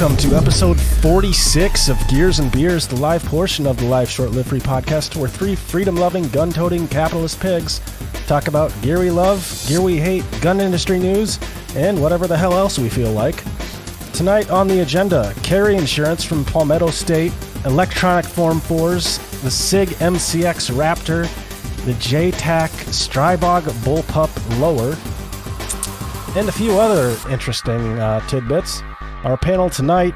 welcome to episode 46 of Gears and Beers, the live portion of the Life Short Live Free podcast, where three freedom-loving, gun-toting capitalist pigs talk about gear we love, gear we hate, gun industry news, and whatever the hell else we feel like. Tonight on the agenda, carry insurance from Palmetto State, electronic Form 4s, the SIG MCX Raptor, the JTAC Strybog Bullpup Lower, and a few other interesting tidbits. Our panel tonight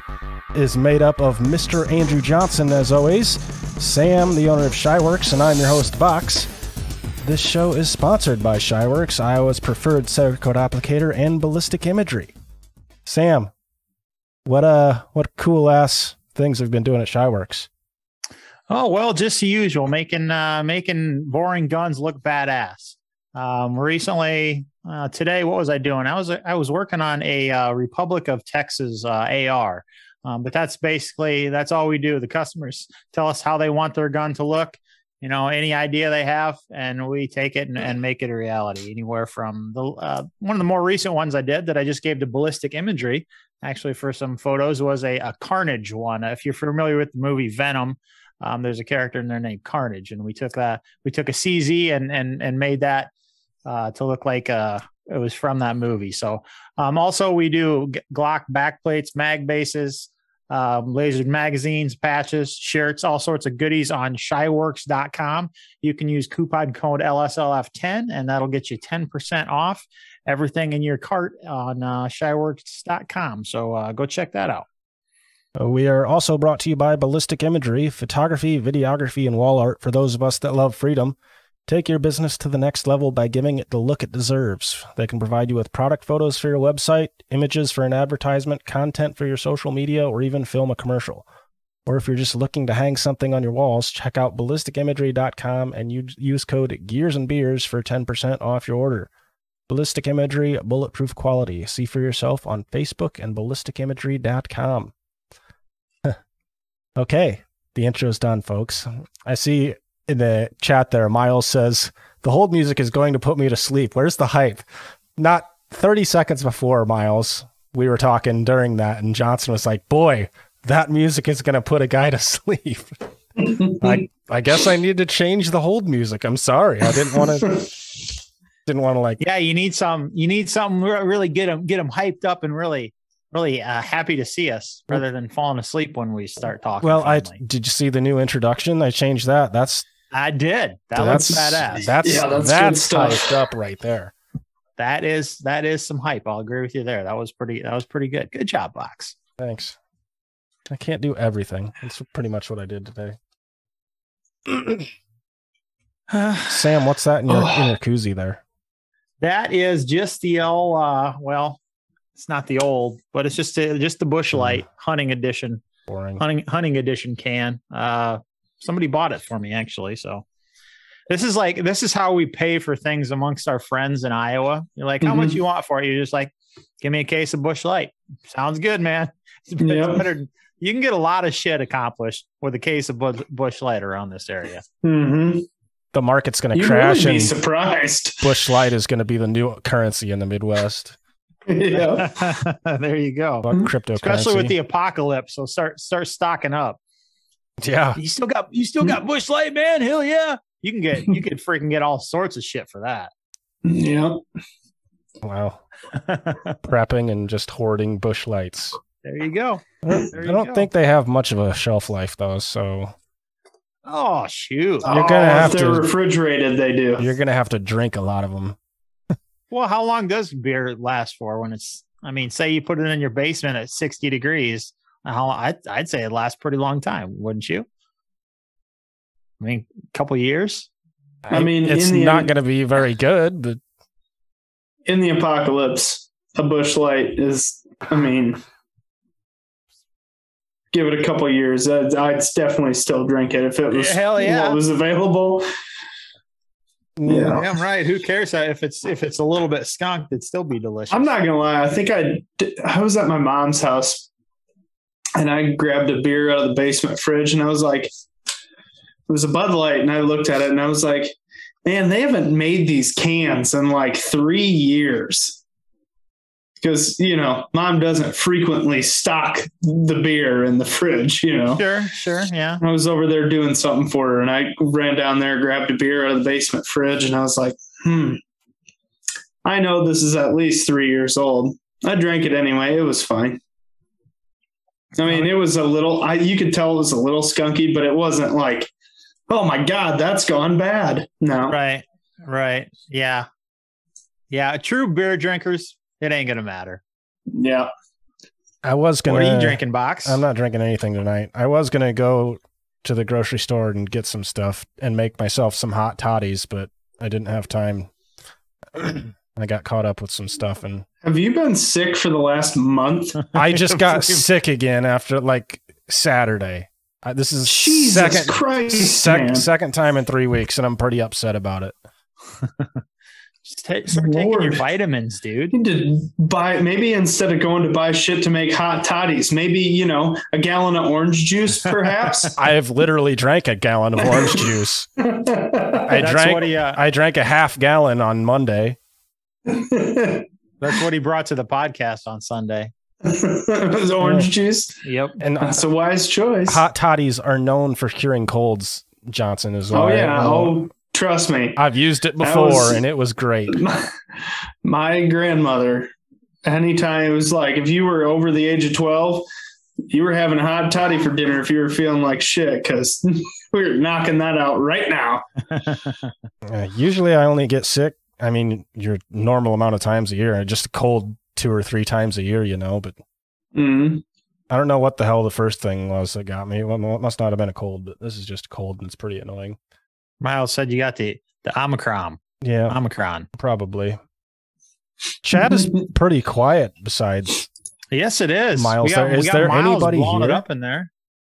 is made up of Mr. Andrew Johnson, as always, Sam, the owner of ShyWorks, and I'm your host, Box. This show is sponsored by ShyWorks, Iowa's preferred Cerakote applicator, and Ballistic Imagery. Sam, what cool-ass things have been doing at ShyWorks? Oh, well, just the usual, making boring guns look badass. Recently... today, what was I doing? I was working on a Republic of Texas AR, but that's all we do. The customers tell us how they want their gun to look, you know, any idea they have, and we take it and make it a reality. Anywhere from the one of the more recent ones I did that I just gave to Ballistic Imagery, actually for some photos, was a Carnage one. If you're familiar with the movie Venom, there's a character in there named Carnage, and we took a CZ and made that. To look like it was from that movie. So also we do Glock backplates, mag bases, lasered magazines, patches, shirts, all sorts of goodies on shyworks.com. You can use coupon code LSLF10, and that'll get you 10% off everything in your cart on shyworks.com. So go check that out. We are also brought to you by Ballistic Imagery, photography, videography, and wall art for those of us that love freedom. Take your business to the next level by giving it the look it deserves. They can provide you with product photos for your website, images for an advertisement, content for your social media, or even film a commercial. Or if you're just looking to hang something on your walls, check out ballisticimagery.com and use code GearsandBeers for 10% off your order. Ballistic Imagery, bulletproof quality. See for yourself on Facebook and ballisticimagery.com. Okay, the intro's done, folks. I see... in the chat there, Miles says, the hold music is going to put me to sleep. Where's the hype? Not 30 seconds before, Miles, we were talking during that, and Johnson was like, boy, that music is going to put a guy to sleep. I guess I need to change the hold music. I'm sorry. I didn't want to like... Yeah, you need something really get them hyped up and really happy to see us rather than falling asleep when we start talking. Well, finally. Did you see the new introduction? I changed that. I did. That looks badass. That's hyped up right there. That is some hype. I'll agree with you there. That was pretty good. Good job, Box. Thanks. I can't do everything. That's pretty much what I did today. Sam, what's that in your koozie there? That is just the old, it's not the old, but it's just the Bushlight hunting edition. Boring. Hunting edition can. Somebody bought it for me, actually. So this is how we pay for things amongst our friends in Iowa. You're like, how much you want for it? You're just like, give me a case of Bush Light. Sounds good, man. It's better. You can get a lot of shit accomplished with a case of Bush Light around this area. Mm-hmm. The market's going to crash. Really be surprised. Bush Light is going to be the new currency in the Midwest. Yeah. There you go. Cryptocurrency. Especially with the apocalypse. So start stocking up. Yeah, you still got Bush Light, man. Hell yeah, you could freaking get all sorts of shit for that. Yeah, wow. Prepping and just hoarding Bush Lights. There you go. I don't think they have much of a shelf life though. So, oh shoot, you're gonna have to refrigerated. They do. You're gonna have to drink a lot of them. Well, how long does beer last for? When it's, I mean, say you put it in your basement at 60 degrees. I'd say it lasts pretty long time, wouldn't you? I mean, a couple years. I mean, it's not going to be very good, but in the apocalypse, a Bush Light is. I mean, give it a couple years. I'd definitely still drink it if it was. Hell yeah, what was available. Yeah, I'm right. Who cares if it's a little bit skunked? It'd still be delicious. I'm not gonna lie. I think I was at my mom's house. And I grabbed a beer out of the basement fridge, and I was like, it was a Bud Light, and I looked at it, and I was like, man, they haven't made these cans in like 3 years. because, you know, mom doesn't frequently stock the beer in the fridge, you know. Sure. Yeah. I was over there doing something for her and I ran down there, grabbed a beer out of the basement fridge. And I was like, I know this is at least 3 years old. I drank it anyway. It was fine. I mean, it was a little, you could tell it was a little skunky, but it wasn't like, oh my God, that's gone bad. No. Right. Yeah. Yeah. True beer drinkers. It ain't going to matter. Yeah. I was going to. What are you drinking, Box? I'm not drinking anything tonight. I was going to go to the grocery store and get some stuff and make myself some hot toddies, but I didn't have time. I got caught up with some stuff. And have you been sick for the last month? I just got sick again after like Saturday. This is second time in 3 weeks, and I'm pretty upset about it. Just start taking your vitamins, dude. You need to buy, maybe instead of going to buy shit to make hot toddies, maybe, you know, a gallon of orange juice, perhaps. I have literally drank a gallon of orange juice. I drank a half gallon on Monday. That's what he brought to the podcast on Sunday. It was orange juice. Yep. And that's a wise choice. Hot toddies are known for curing colds, Johnson, as well. Oh, yeah. Oh, trust me. I've used it before and it was great. My grandmother, anytime, it was like, if you were over the age of 12, you were having a hot toddy for dinner if you were feeling like shit, because we're knocking that out right now. Usually I only get sick, I mean, your normal amount of times a year, just a cold 2 or 3 times a year, you know, but I don't know what the hell the first thing was that got me. Well, it must not have been a cold, but this is just cold and it's pretty annoying. Miles said you got the Omicron. Yeah. Omicron. Probably. Chat is pretty quiet besides. Yes, it is. Miles, is there Miles anybody blowing here? It up in there.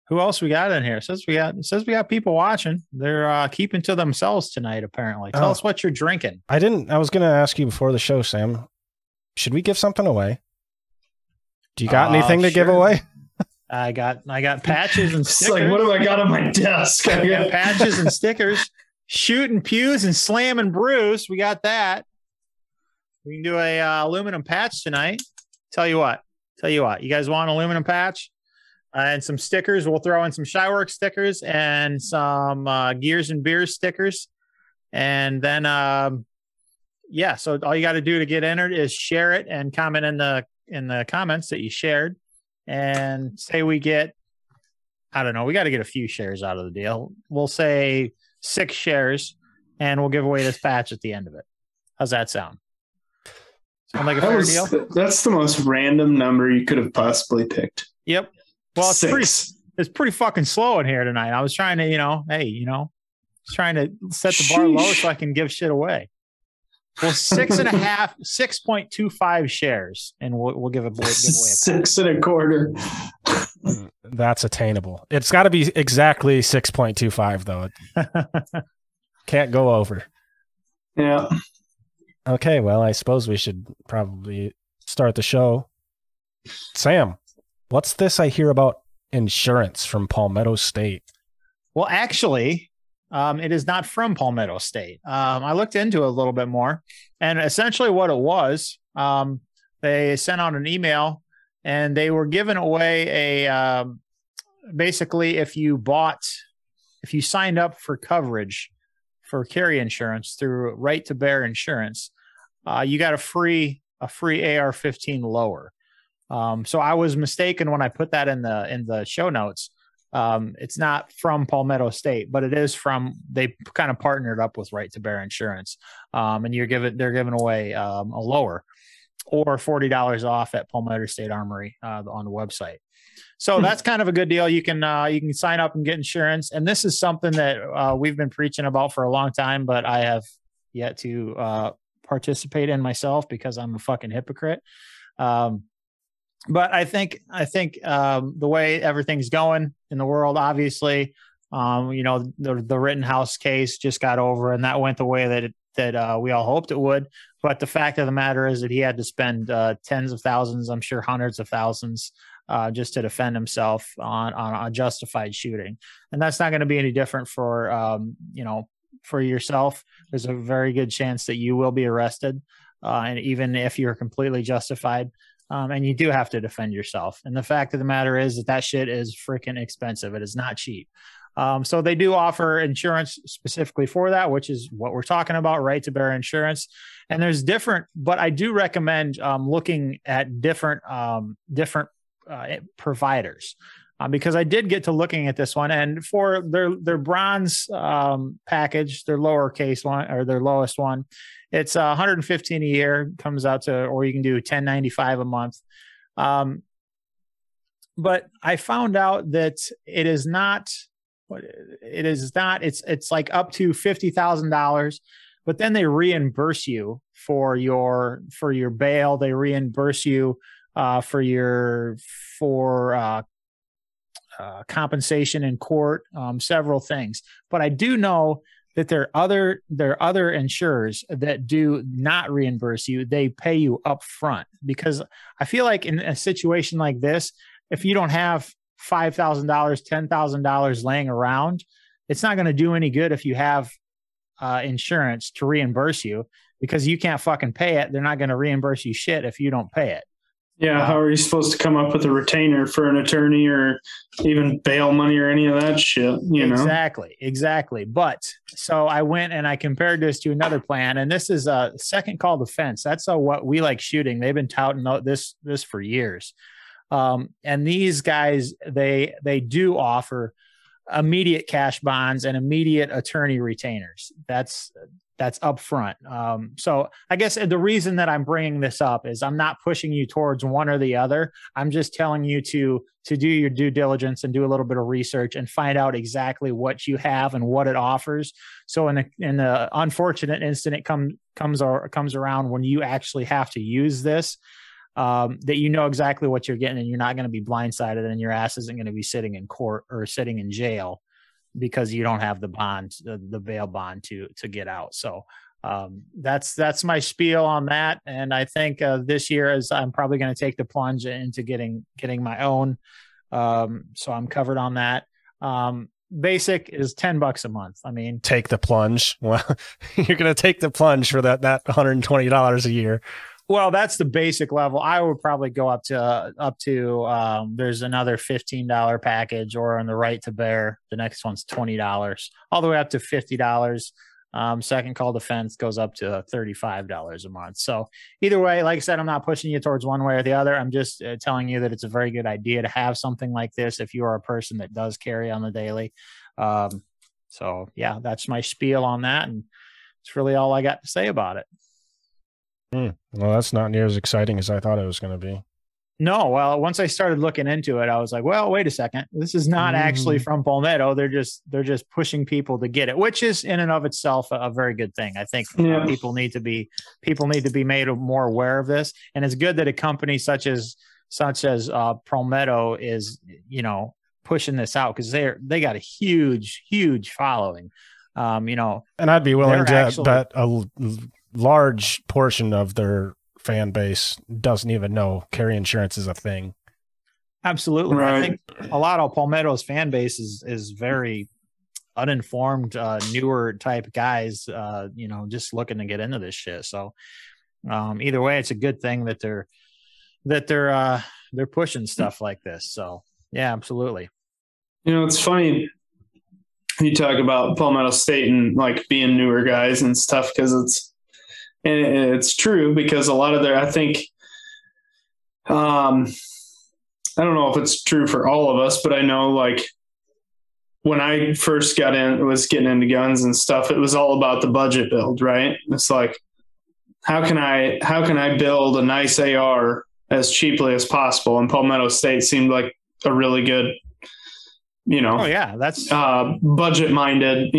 Who else we got in here? It says we got people watching. They're keeping to themselves tonight, apparently. Tell us what you're drinking. I was going to ask you before the show, Sam. Should we give something away? Do you got anything to give away? I got patches and stickers. It's like, what do I got on my desk? I got patches and stickers. Shooting pews and slamming brews. We got that. We can do a aluminum patch tonight. Tell you what. You guys want an aluminum patch? And some stickers. We'll throw in some ShyWorks stickers and some Gears and Beers stickers. And then, so all you got to do to get entered is share it and comment in the comments that you shared. And say we get, I don't know, we got to get a few shares out of the deal. We'll say 6 shares and we'll give away this patch at the end of it. How's that sound? Sound like a fair deal? That's the most random number you could have possibly picked. Yep. Well, it's pretty fucking slow in here tonight. I was trying to, trying to set the bar low so I can give shit away. Well, 6.25 shares, and we'll give a giveaway. 6 1/4. That's attainable. It's got to be exactly 6.25, though. Can't go over. Yeah. Okay. Well, I suppose we should probably start the show. Sam. What's this I hear about insurance from Palmetto State? Well, actually, it is not from Palmetto State. I looked into it a little bit more, and essentially what it was, they sent out an email, and they were giving away basically if you signed up for coverage for carry insurance through Right to Bear Insurance, you got a free AR-15 lower. So I was mistaken when I put that in the show notes. It's not from Palmetto State, but it is they kind of partnered up with Right to Bear Insurance. And they're giving away a lower or $40 off at Palmetto State Armory on the website. So that's kind of a good deal. You can sign up and get insurance. And this is something that we've been preaching about for a long time, but I have yet to participate in myself because I'm a fucking hypocrite. But I think the way everything's going in the world, obviously, the Rittenhouse case just got over, and that went the way that we all hoped it would. But the fact of the matter is that he had to spend tens of thousands, I'm sure hundreds of thousands, just to defend himself on a justified shooting, and that's not going to be any different for yourself. There's a very good chance that you will be arrested. and even if you're completely justified, and you do have to defend yourself. And the fact of the matter is that that shit is freaking expensive. It is not cheap. So they do offer insurance specifically for that, which is what we're talking about, Right to Bear insurance. And there's different, but I do recommend looking at different providers, because I did get to looking at this one. And for their bronze package, their lowercase one or their lowest one, it's $115 a year, comes out to, or you can do $10.95 a month. But I found out that it is not. It is not, it's like up to $50,000, but then they reimburse you for your bail. They reimburse you, for compensation in court, several things. But I do know that there are other insurers that do not reimburse you. They pay you up front, because I feel like in a situation like this, if you don't have $5,000, $10,000 laying around, it's not going to do any good if you have insurance to reimburse you, because you can't fucking pay it. They're not going to reimburse you shit if you don't pay it. Yeah. How are you supposed to come up with a retainer for an attorney or even bail money or any of that shit? You know? Exactly. Exactly. But so I went and I compared this to another plan, and this is a Second Call Defense. That's what We Like Shooting. They've been touting this for years. And these guys, they do offer immediate cash bonds and immediate attorney retainers. That's upfront. So I guess the reason that I'm bringing this up is I'm not pushing you towards one or the other. I'm just telling you to do your due diligence and do a little bit of research and find out exactly what you have and what it offers. So in the unfortunate instant it comes around when you actually have to use this, that you know exactly what you're getting, and you're not going to be blindsided, and your ass isn't going to be sitting in court or sitting in jail because you don't have the bond, the bail bond to get out. So that's my spiel on that. And I think this year I'm probably going to take the plunge into getting my own. So I'm covered on that. Basic is $10 a month. I mean, take the plunge. Well, you're going to take the plunge for that $120 a year. Well, that's the basic level. I would probably go up to there's another $15 package, or on the Right to Bear, the next one's $20, all the way up to $50. Second Call Defense goes up to $35 a month. So either way, like I said, I'm not pushing you towards one way or the other. I'm just telling you that it's a very good idea to have something like this if you are a person that does carry on the daily. So yeah, that's my spiel on that. And it's really all I got to say about it. Well, that's not near as exciting as I thought it was going to be. No, well, once I started looking into it, I was like, well, wait a second. This is not actually from Palmetto. They're just pushing people to get it, which is in and of itself a very good thing. I think people need to be made more aware of this. And it's good that a company such as Palmetto is, pushing this out, because they got a huge, huge following. And I'd be willing to bet a large portion of their fan base doesn't even know carry insurance is a thing. Absolutely. Right. I think a lot of Palmetto's fan base is very uninformed, newer type guys, just looking to get into this shit. So either way, it's a good thing that they're pushing stuff like this. So yeah, absolutely. It's funny. You talk about Palmetto State and like being newer guys and stuff, because it's true, because a lot of their, I think, I don't know if it's true for all of us, but I know like when I first was getting into guns and stuff, it was all about the budget build, right? It's like, how can I build a nice AR as cheaply as possible? And Palmetto State seemed like a really good, that's budget minded,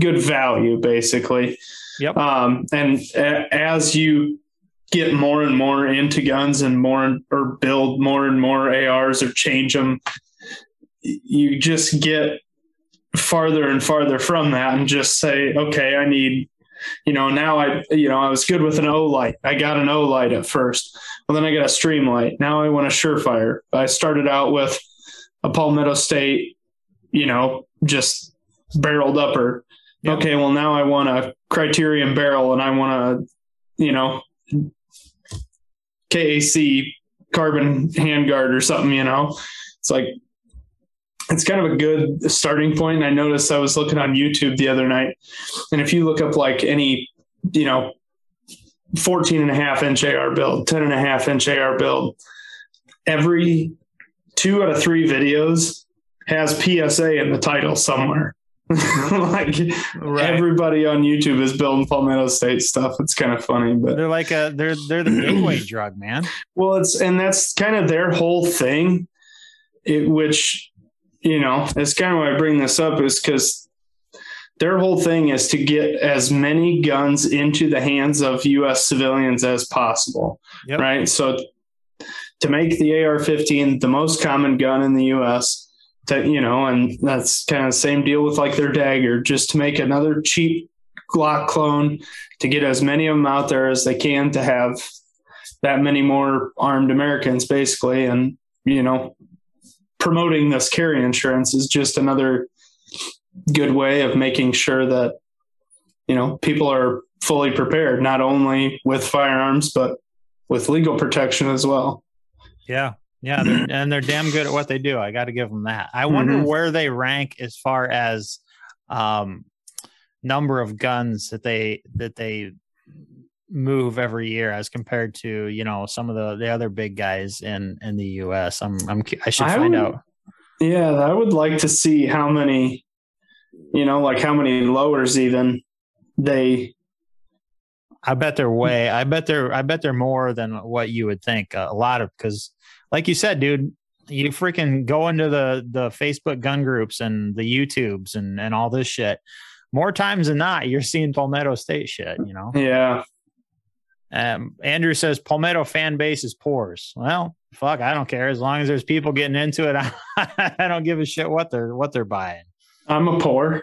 good value basically. Yep. And as you get more and more into guns and build more and more ARs or change them, you just get farther and farther from that and just say, okay, I need, I was good with an O light. I got an O light at first. Well, then I got a Streamlight. Now I want a Surefire. I started out with a Palmetto State, just barreled upper. Yep. Okay, well now I want a Criterion barrel, and I want you know, KAC carbon handguard or something, you know. It's like, it's kind of a good starting point. And I noticed I was looking on YouTube the other night, and if you look up like any, you know, 14.5-inch AR build, 10.5-inch AR build, every 2 out of 3 videos has PSA in the title somewhere. Like right. Everybody on YouTube is building Palmetto State stuff. It's kind of funny, but they're like they're the gateway drug, man. Well, that's kind of their whole thing. Which, you know, it's kind of why I bring this up, is because their whole thing is to get as many guns into the hands of U.S. civilians as possible. Yep. Right. So to make the AR-15 the most common gun in the U.S. that, you know, and that's kind of the same deal with like their dagger, just to make another cheap Glock clone, to get as many of them out there as they can, to have that many more armed Americans basically. And, you know, promoting this carry insurance is just another good way of making sure that, you know, people are fully prepared, not only with firearms, but with legal protection as well. Yeah. Yeah. They're damn good at what they do. I got to give them that. I wonder where they rank as far as number of guns that they move every year as compared to, you know, some of the other big guys in the US. I should find out. Yeah. I would like to see how many, you know, like how many lowers even they, I bet they're more than what you would think. A lot of, because like you said, dude, you freaking go into the Facebook gun groups and the YouTubes and all this shit, more times than not, you're seeing Palmetto State shit, you know? Yeah. Andrew says Palmetto fan base is pores. Well, fuck, I don't care. As long as there's people getting into it, I don't give a shit what they're buying. I'm a poor.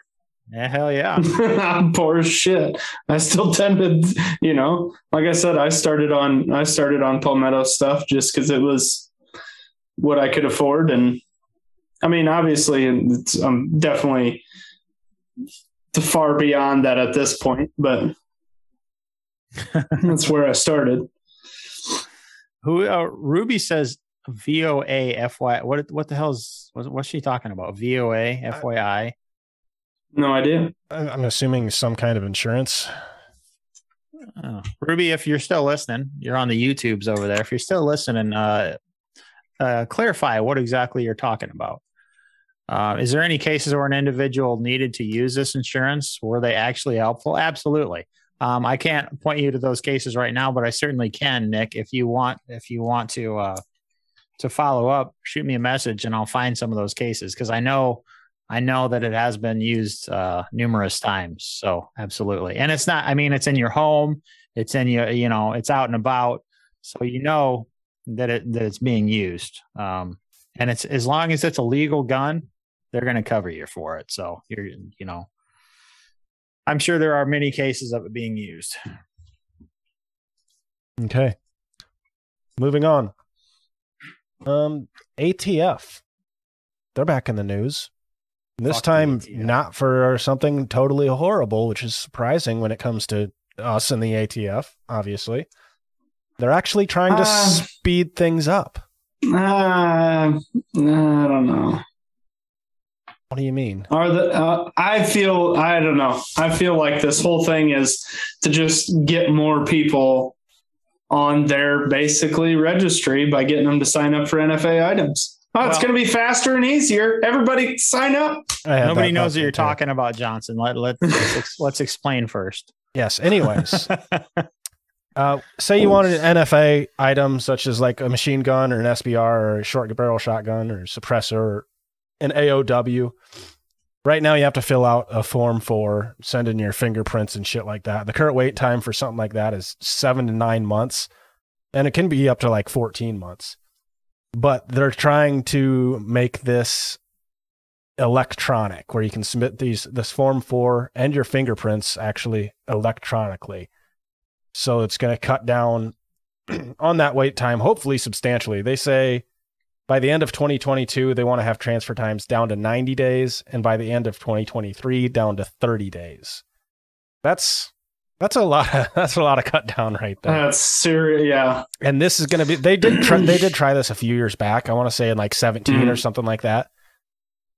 Yeah, hell yeah. I'm poor as shit. I still tend to, you know, like I said, I started on Palmetto stuff just because it was what I could afford. And I mean, obviously, I'm definitely far beyond that at this point, but that's where I started. Who Ruby says VOA FYI. What the hell is what's she talking about? VOA FYI. No idea. I'm assuming some kind of insurance. Ruby, if you're still listening, you're on the YouTubes over there. If you're still listening, clarify what exactly you're talking about. Is there any cases where an individual needed to use this insurance? Were they actually helpful? Absolutely. I can't point you to those cases right now, but I certainly can, Nick. If you want to follow up, shoot me a message and I'll find some of those cases, because I know that it has been used numerous times. So absolutely. And it's not, I mean, it's in your home, it's in your, you know, it's out and about. So you know that it's being used. And it's, as long as it's a legal gun, they're going to cover you for it. So you know, I'm sure there are many cases of it being used. Okay. Moving on. ATF. They're back in the news. This time, not for something totally horrible, which is surprising when it comes to us and the ATF, obviously. They're actually trying to speed things up. I don't know. What do you mean? I don't know. I feel like this whole thing is to just get more people on their basically registry by getting them to sign up for NFA items. Oh, well, it's going to be faster and easier. Everybody sign up. Nobody knows what you're talking about, Johnson. Let's explain first. Yes. Anyways, say you wanted an NFA item, such as like a machine gun or an SBR or a short barrel shotgun or suppressor or an AOW. Right now you have to fill out a form for sending your fingerprints and shit like that. The current wait time for something like that is 7 to 9 months. And it can be up to like 14 months. But they're trying to make this electronic, where you can submit this form 4 and your fingerprints actually electronically. So it's going to cut down on that wait time, hopefully substantially. They say by the end of 2022, they want to have transfer times down to 90 days. And by the end of 2023, down to 30 days. That's That's a lot of cut down right there. That's serious, yeah. And this is going to be, they did try this a few years back. I want to say in like 17 or something like that.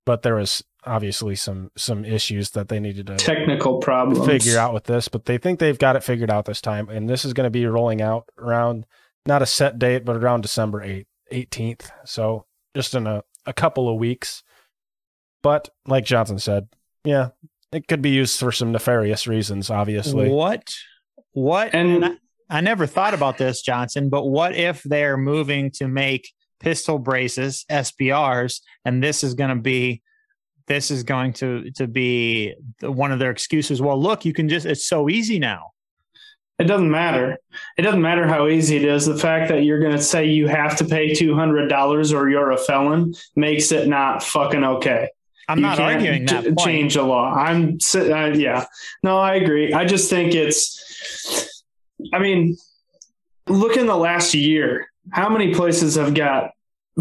But there was obviously some issues that they needed to technical problems figure out with this, but they think they've got it figured out this time. And this is going to be rolling out around, not a set date, but around December 18th. So just in a couple of weeks. But like Johnson said, yeah, it could be used for some nefarious reasons, obviously. What? And I never thought about this, Johnson, but what if they're moving to make pistol braces, SBRs, and this is going to be one of their excuses? Well, look, you can just, it's so easy now. It doesn't matter. It doesn't matter how easy it is. The fact that you're going to say you have to pay $200 or you're a felon makes it not fucking okay. I'm not arguing that point. Change the law. Yeah. No, I agree. I just think it's, I mean, look in the last year, how many places have got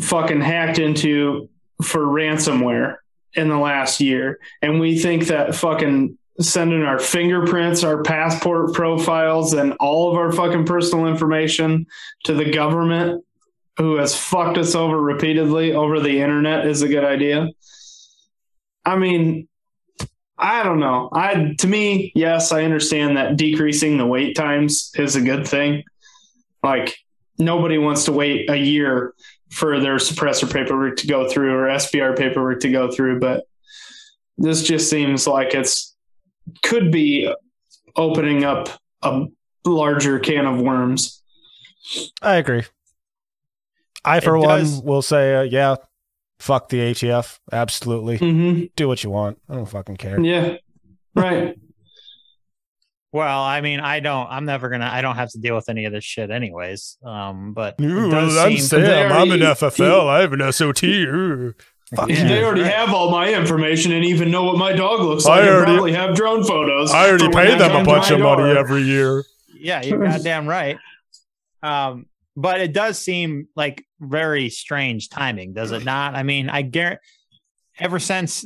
fucking hacked into for ransomware in the last year? And we think that fucking sending our fingerprints, our passport profiles, and all of our fucking personal information to the government who has fucked us over repeatedly over the internet is a good idea. I mean, I don't know. To me, yes, I understand that decreasing the wait times is a good thing. Like, nobody wants to wait a year for their suppressor paperwork to go through or SBR paperwork to go through, but this just seems like it's could be opening up a larger can of worms. I agree. I, for one, will say, fuck the ATF. Absolutely. Mm-hmm. Do what you want. I don't fucking care. Yeah. Right. Well, I mean, I don't have to deal with any of this shit anyways. I'm an FFL. I have an SOT. They already have all my information and even know what my dog looks like. I probably have drone photos. I already pay them a bunch of money every year. Yeah, you're goddamn right. But it does seem like very strange timing, does it not? I mean, I guarantee ever since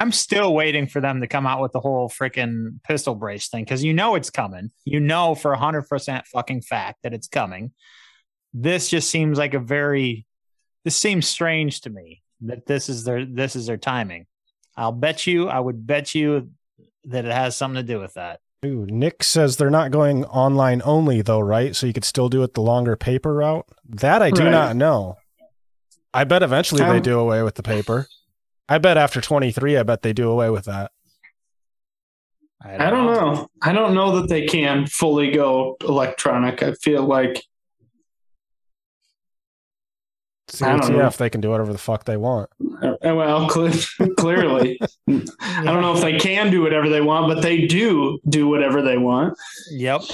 I'm still waiting for them to come out with the whole freaking pistol brace thing, because you know it's coming. You know for 100% fucking fact that it's coming. This just seems like this seems strange to me that this is their timing. I would bet you that it has something to do with that. Ooh, Nick says they're not going online only though, right? So you could still do it the longer paper route? That I do not know. I bet eventually they do away with the paper. I bet after 23, I bet they do away with that. I don't know. I don't know that they can fully go electronic. I feel like if they can do whatever the fuck they want. Well, clearly. I don't know if they can do whatever they want, but they do whatever they want. Yep.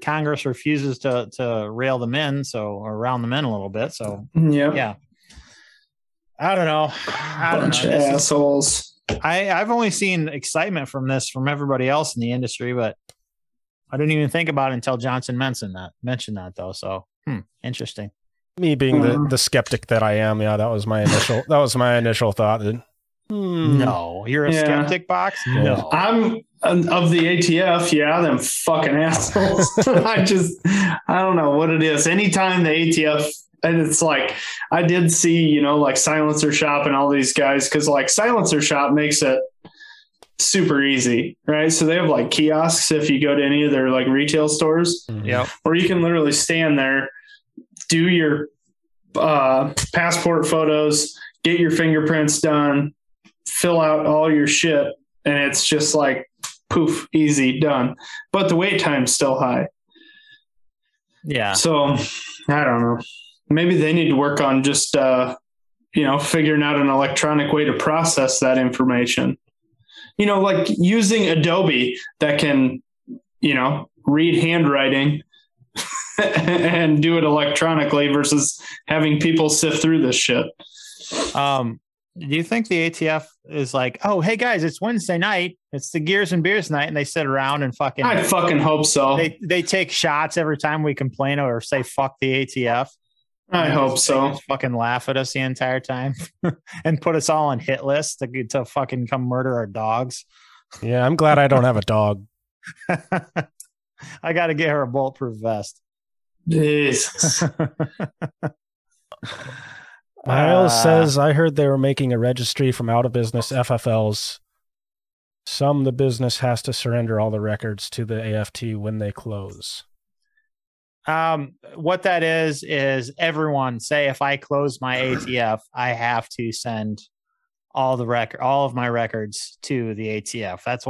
Congress refuses to rail them in, or round them in a little bit. So, yeah. I don't know. Bunch of assholes. I've only seen excitement from everybody else in the industry, but I didn't even think about it until Johnson mentioned that though. So, interesting. Me being the skeptic that I am, yeah, that was my initial thought. No, you're a skeptic, Box? No, I'm of the ATF. Yeah, them fucking assholes. I don't know what it is. Anytime the ATF, and it's like I did see, like Silencer Shop and all these guys, because like Silencer Shop makes it super easy, right? So they have like kiosks if you go to any of their like retail stores, or you can literally stand there. Do your passport photos, get your fingerprints done, fill out all your shit, and it's just like poof, easy, done. But the wait time's still high. Yeah. So I don't know. Maybe they need to work on just figuring out an electronic way to process that information. Like using Adobe that can, read handwriting. And do it electronically versus having people sift through this shit. Do you think the ATF is like, oh, hey guys, it's Wednesday night. It's the Gears and Beers night. And they sit around and fucking, I fucking hope so. They take shots every time we complain or say, fuck the ATF. I hope so. Fucking laugh at us the entire time and put us all on hit lists to fucking come murder our dogs. Yeah. I'm glad I don't have a dog. I got to get her a bulletproof vest. Jesus. Miles says, I heard they were making a registry from out of business FFLs. Some the business has to surrender all the records to the AFT when they close. What that is everyone, say if I close my ATF, I have to send all of my records to the ATF. That's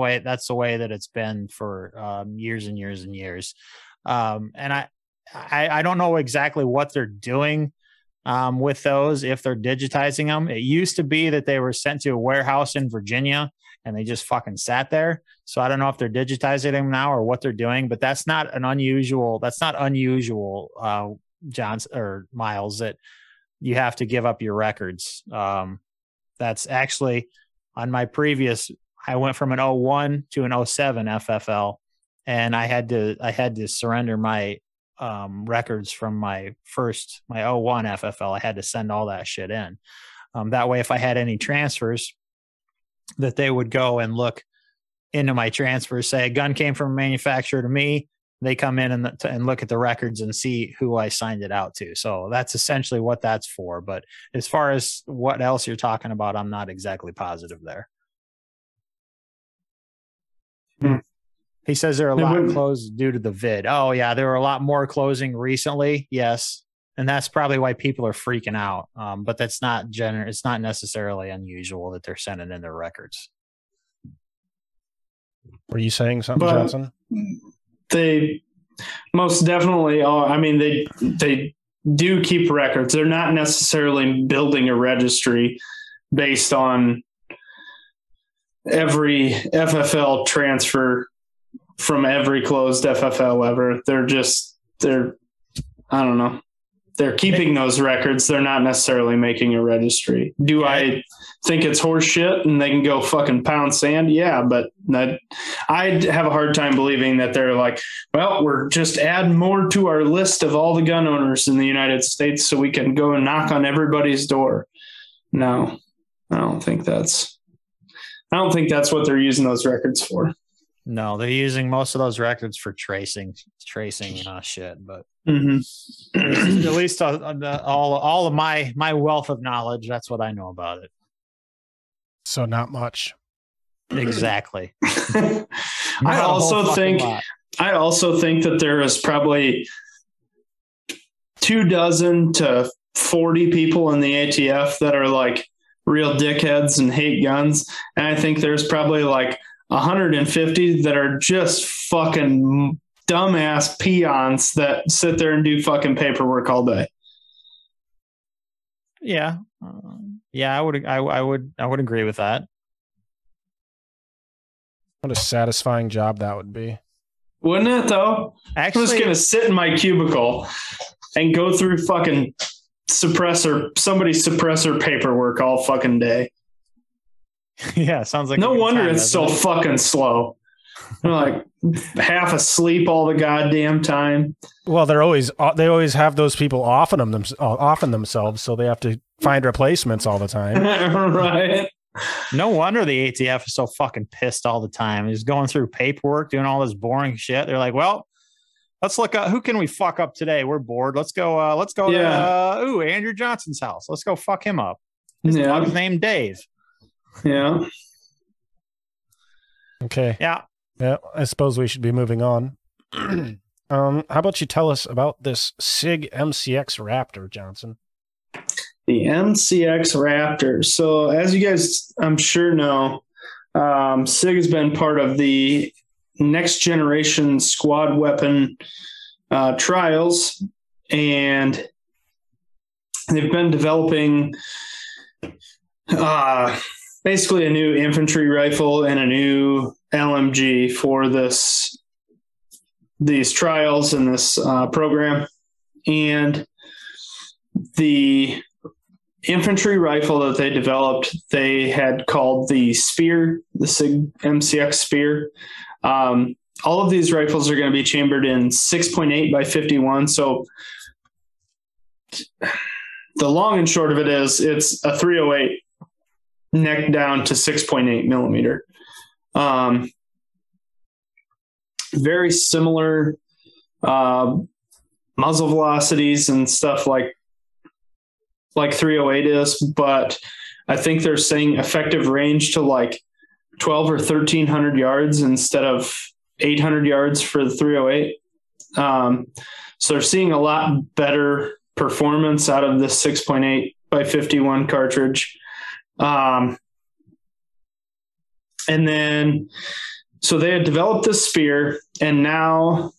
the way that it's been for years and years and years. And I don't know exactly what they're doing with those, if they're digitizing them. It used to be that they were sent to a warehouse in Virginia and they just fucking sat there. So I don't know if they're digitizing them now or what they're doing, but that's not unusual, Johnson or Miles, that you have to give up your records. That's actually on my previous, I went from an 01 to an 07 FFL, and I had to surrender my records from my 01 FFL. I had to send all that shit in. That way, if I had any transfers, that they would go and look into my transfers, say a gun came from a manufacturer to me. They come in and look at the records and see who I signed it out to. So that's essentially what that's for. But as far as what else you're talking about, I'm not exactly positive there. He says there are a lot of closed due to the vid. Oh yeah. There were a lot more closing recently. Yes. And that's probably why people are freaking out. But that's not it's not necessarily unusual that they're sending in their records. Were you saying something, Johnson? They most definitely are. I mean, they do keep records. They're not necessarily building a registry based on every FFL transfer from every closed FFL ever. I don't know. They're keeping those records. They're not necessarily making a registry. Do I think it's horse shit and they can go fucking pound sand? Yeah, but I have a hard time believing that they're like, well, we're just adding more to our list of all the gun owners in the United States so we can go and knock on everybody's door. No, I don't think that's what they're using those records for. No, they're using most of those records for tracing shit. But at least all of my wealth of knowledge, that's what I know about it. So not much. Exactly. I also think that there is probably 24 to 40 people in the ATF that are like real dickheads and hate guns, and I think there's probably like 150 that are just fucking dumbass peons that sit there and do fucking paperwork all day. Yeah. Yeah, I would agree with that. What a satisfying job that would be. Wouldn't it though? Actually, I'm just going to sit in my cubicle and go through fucking somebody's suppressor paperwork all fucking day. Yeah, sounds like no wonder it's so fucking slow. I'm like half asleep all the goddamn time. Well, they always have those people offing themselves, so they have to find replacements all the time. Right. No wonder the ATF is so fucking pissed all the time. He's going through paperwork, doing all this boring shit. They're like, well, let's look up who can we fuck up today. We're bored. Let's go. Yeah. To Andrew Johnson's house. Let's go fuck him up. His name's Dave. Yeah. Okay. Yeah. Yeah. I suppose we should be moving on. How about you tell us about this SIG MCX Raptor, Johnson? The MCX Raptor. So as you guys, I'm sure know, SIG has been part of the next generation squad weapon trials, and they've been developing basically a new infantry rifle and a new LMG for these trials and this program. And the infantry rifle that they developed, they had called the Spear, the SIG MCX Spear. All of these rifles are going to be chambered in 6.8 by 51. So the long and short of it is it's a 308 neck down to 6.8 millimeter. very similar muzzle velocities and stuff like 308 is, but I think they're saying effective range to like 12 or 1300 yards instead of 800 yards for the 308. So they're seeing a lot better performance out of the 6.8 by 51 cartridge. And then, so they had developed this spear, and now,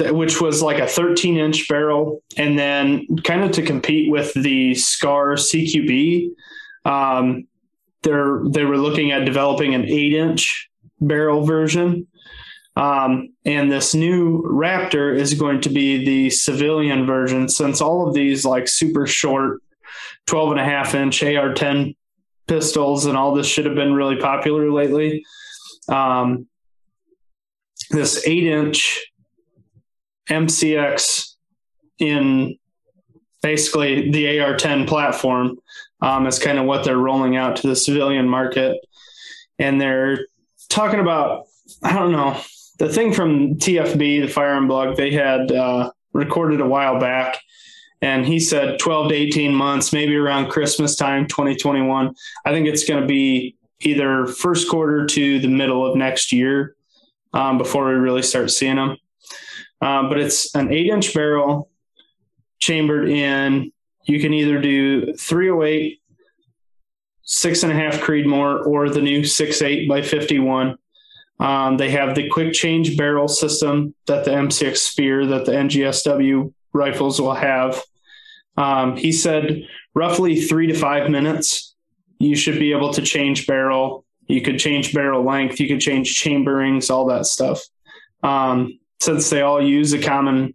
which was like a 13-inch barrel, and then kind of to compete with the SCAR CQB, they were looking at developing an 8-inch barrel version. And this new Raptor is going to be the civilian version, since all of these like super short 12.5-inch AR-10 pistols and all this should have been really popular lately. This 8-inch MCX in basically the AR-10 platform is kind of what they're rolling out to the civilian market. And they're talking about, I don't know, the thing from TFB, the firearm blog, they had recorded a while back, and he said 12 to 18 months, maybe around Christmas time, 2021. I think it's going to be either first quarter to the middle of next year before we really start seeing them. But it's an 8-inch barrel chambered in. You can either do 308, 6.5 Creedmoor, or the new 6.8 by 51. They have the quick change barrel system that the MCX Spear, that the NGSW rifles will have. He said roughly 3 to 5 minutes, you should be able to change barrel. You could change barrel length, you could change chamberings, all that stuff. Since they all use a common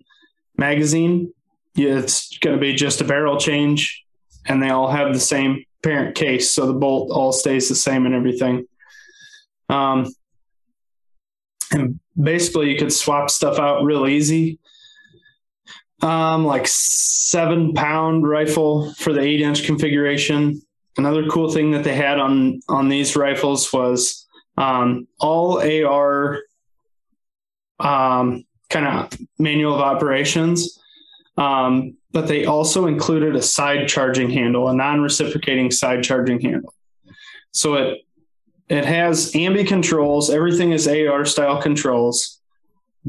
magazine, it's going to be just a barrel change, and they all have the same parent case. So the bolt all stays the same and everything. And basically you could swap stuff out real easy. Like 7-pound rifle for the 8-inch configuration. Another cool thing that they had on these rifles was, all AR, kind of manual of operations. But they also included a side charging handle, a non-reciprocating side charging handle. So it has ambi controls. Everything is AR style controls.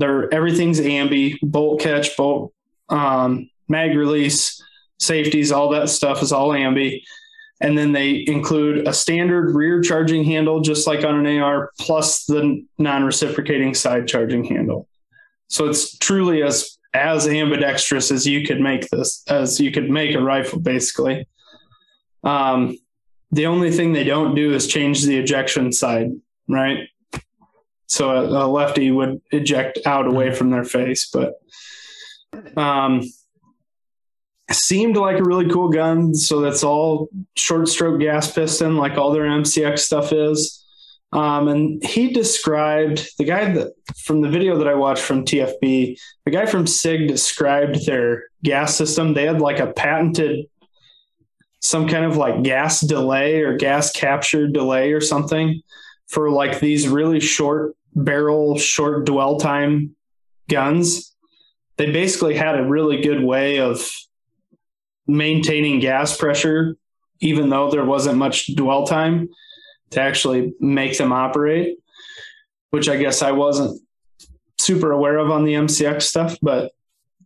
Everything's ambi, bolt catch, bolt, mag release, safeties, all that stuff is all ambi. And then they include a standard rear charging handle, just like on an AR, plus the non-reciprocating side charging handle. So it's truly as ambidextrous as you could make this, as you could make a rifle, basically. The only thing they don't do is change the ejection side, right? So a lefty would eject out away from their face, but seemed like a really cool gun. So that's all short stroke gas piston, like all their MCX stuff is. And he described, the guy that from the video that I watched from TFB, the guy from SIG described their gas system. They had like a patented, some kind of like gas delay or gas capture delay or something for like these really short barrel, short dwell time guns. They basically had a really good way of maintaining gas pressure, even though there wasn't much dwell time, to actually make them operate, which I guess I wasn't super aware of on the MCX stuff, but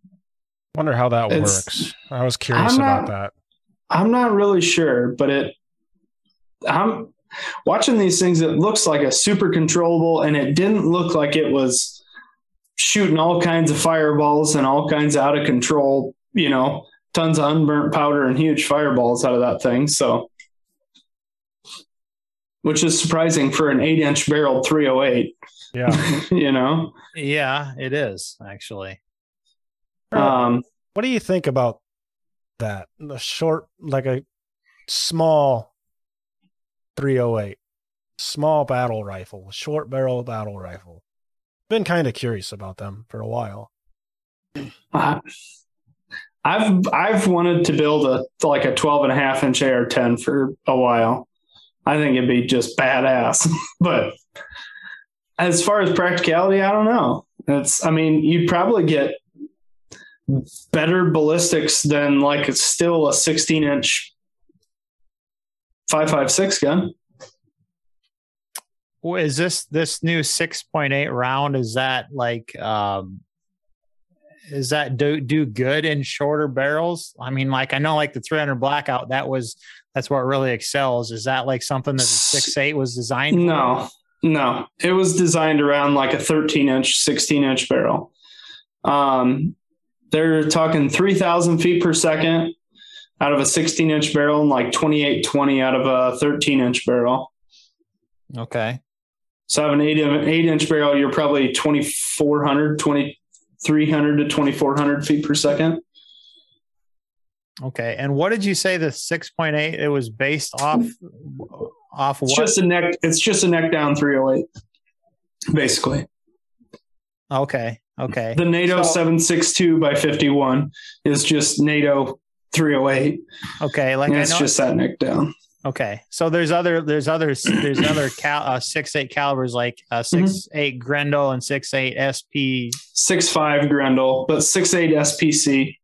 I wonder how that works. I was curious about that. I'm not really sure, but I'm watching these things. It looks like a super controllable, and it didn't look like it was shooting all kinds of fireballs and all kinds of out of control, you know, tons of unburnt powder and huge fireballs out of that thing. So, which is surprising for an 8-inch barrel 308. Yeah. You know? Yeah, it is actually. What do you think about that? The short, like a small 308, small battle rifle, short barrel battle rifle. Been kind of curious about them for a while. I've wanted to build a 12.5-inch AR-10 for a while. I think it'd be just badass, but As far as practicality, I don't know. You'd probably get better ballistics than like it's still a 16-inch 5.56 gun. Is this new 6.8 round? Is that like, is that do good in shorter barrels? I mean, like, I know like the 300 blackout, that's what really excels. Is that like something that the 6.8 was designed for? No, it was designed around like a 13-inch, 16-inch barrel. They're talking 3,000 feet per second out of a 16-inch barrel and like 2820 out of a 13-inch barrel. Okay. So I have an 8-inch barrel, you're probably 2,300 to 2,400 feet per second. Okay. And what did you say the 6.8, it was based off what? It's just a neck down 308, basically. Okay. The NATO 7.62 by 51 is just NATO 308. Okay. Like, and it's just that neck down. Okay. So there's other 6.8 calibers, like 6.8 Grendel and 6.8 SP. 6.5 Grendel, but 6.8 SPC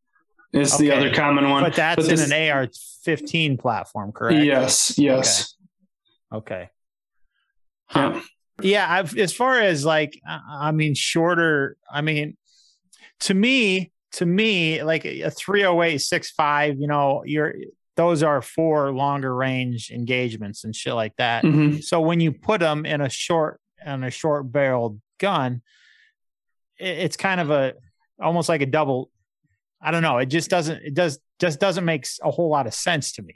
is the other common one. But that's an AR-15 platform, correct? Yes. Okay. Yeah. As far as like, shorter, to me, like a 308, 6.5, those are for longer range engagements and shit like that. Mm-hmm. So when you put them in a short barreled gun, it's kind of almost like a double. I don't know. It just doesn't make a whole lot of sense to me.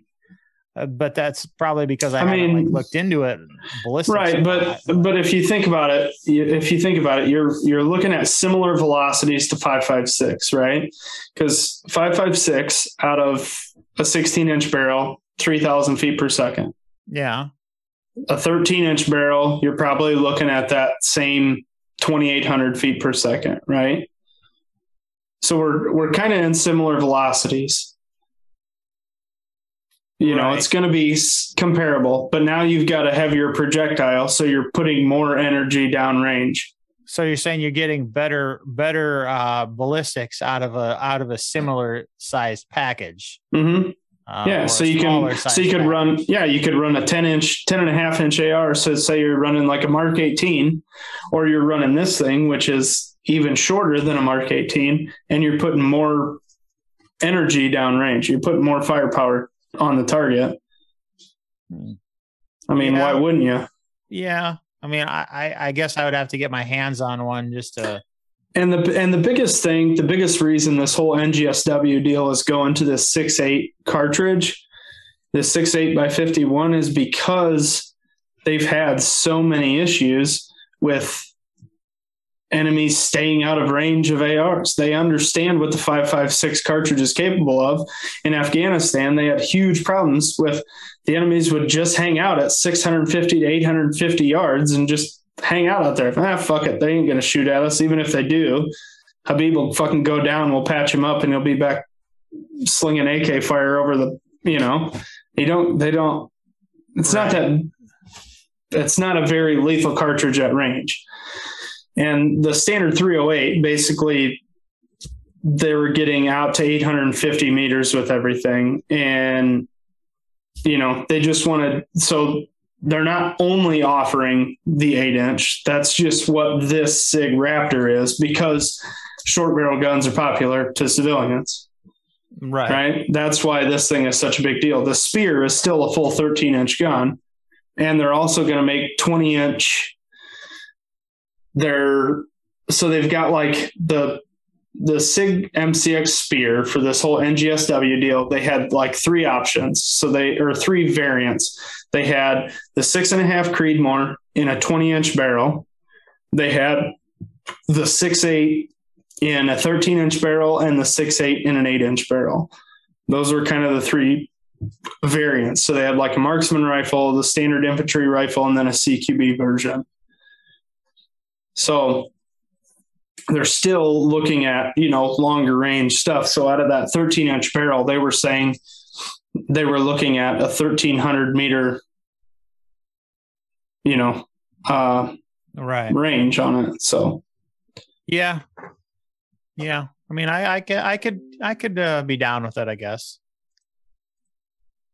But that's probably because I haven't looked into it. Ballistics, right. But if you think about it, you're looking at similar velocities to 5.56, right? Because 5.56 out of a 16-inch barrel, 3,000 feet per second. Yeah. A 13-inch barrel, you're probably looking at that same 2,800 feet per second, right? So we're kind of in similar velocities. It's going to be comparable, but now you've got a heavier projectile, so you're putting more energy downrange. So you're saying you're getting better ballistics out of a similar sized package. Mm-hmm. You could run a 10.5 inch AR. So say you're running like a Mark 18, or you're running this thing, which is even shorter than a Mark 18, and you're putting more energy downrange. You're putting more firepower on the target. Why wouldn't you? Yeah. I guess I would have to get my hands on one just to. And the biggest reason this whole NGSW deal is going to this 6.8 cartridge, this 6.8 by 51, is because they've had so many issues with enemies staying out of range of ARs. They understand what the 5.56 cartridge is capable of. In Afghanistan, they had huge problems with the enemies would just hang out at 650 to 850 yards and just hang out there. Fuck it. They ain't going to shoot at us. Even if they do, Habib will fucking go down. We'll patch him up and he'll be back slinging AK fire over it's not a very lethal cartridge at range. And the standard 308, basically, they were getting out to 850 meters with everything. And, they just wanted, so they're not only offering the 8-inch. That's just what this SIG Raptor is, because short barrel guns are popular to civilians. Right. That's why this thing is such a big deal. The Spear is still a full 13-inch gun. And they're also going to make 20-inch. So they've got like the SIG MCX Spear for this whole NGSW deal. They had like three options. Three variants. They had the 6.5 Creedmoor in a 20-inch barrel. They had the 6.8 in a 13-inch barrel and the 6.8 in an 8-inch barrel. Those were kind of the three variants. So they had like a marksman rifle, the standard infantry rifle, and then a CQB version. So they're still looking at, longer range stuff. So out of that 13-inch barrel, they were saying they were looking at a 1,300 meter, right range on it. So yeah, yeah. I mean, I could be down with it, I guess.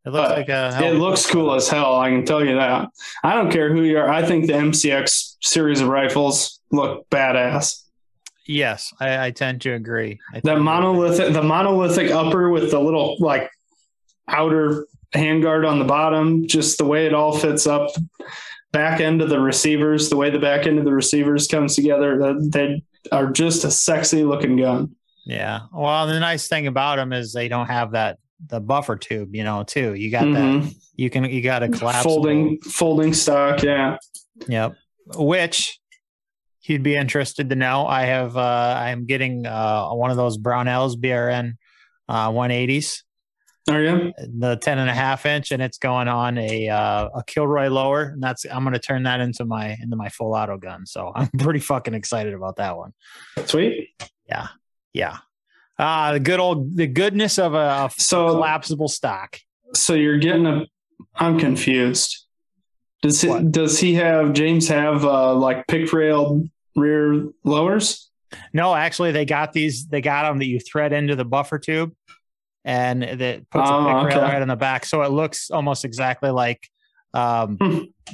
It looks like a it looks cool as hell. I can tell you that. I don't care who you are. I think the MCX series of rifles look badass. Yes, I tend to agree. The monolithic upper with the little like outer handguard on the bottom, just the way it all fits up. Back end of the receivers, the way the back end of the receivers comes together, they are just a sexy looking gun. Yeah. Well, the nice thing about them is they don't have that the buffer tube, you know, too. You got mm-hmm. that. You got a collapsible folding stock. Yeah. Yep. Which you'd be interested to know. I have. I'm getting one of those Brownells BRN 180s. Oh yeah, the 10.5 inch, and it's going on a Kilroy lower, and that's I'm going to turn that into my full auto gun. So I'm pretty fucking excited about that one. Sweet. Yeah, yeah. The goodness of a collapsible stock. So you're getting a. I'm confused. Does James have like pick rail rear lowers? No, actually, they got these. They got them that you thread into the buffer tube. And it puts a pick rail right on the back, so it looks almost exactly like the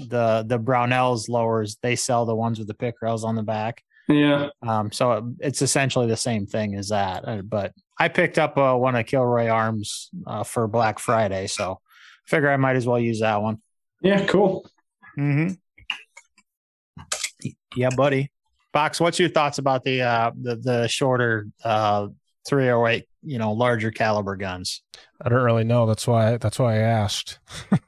Brownells lowers. They sell the ones with the pick rails on the back. Yeah. So it's essentially the same thing as that. But I picked up one of Kilroy Arms for Black Friday, so figure I might as well use that one. Yeah. Cool. Mm-hmm. Yeah, buddy. Box, what's your thoughts about the shorter 308? You know, larger caliber guns. I don't really know. That's why I asked. I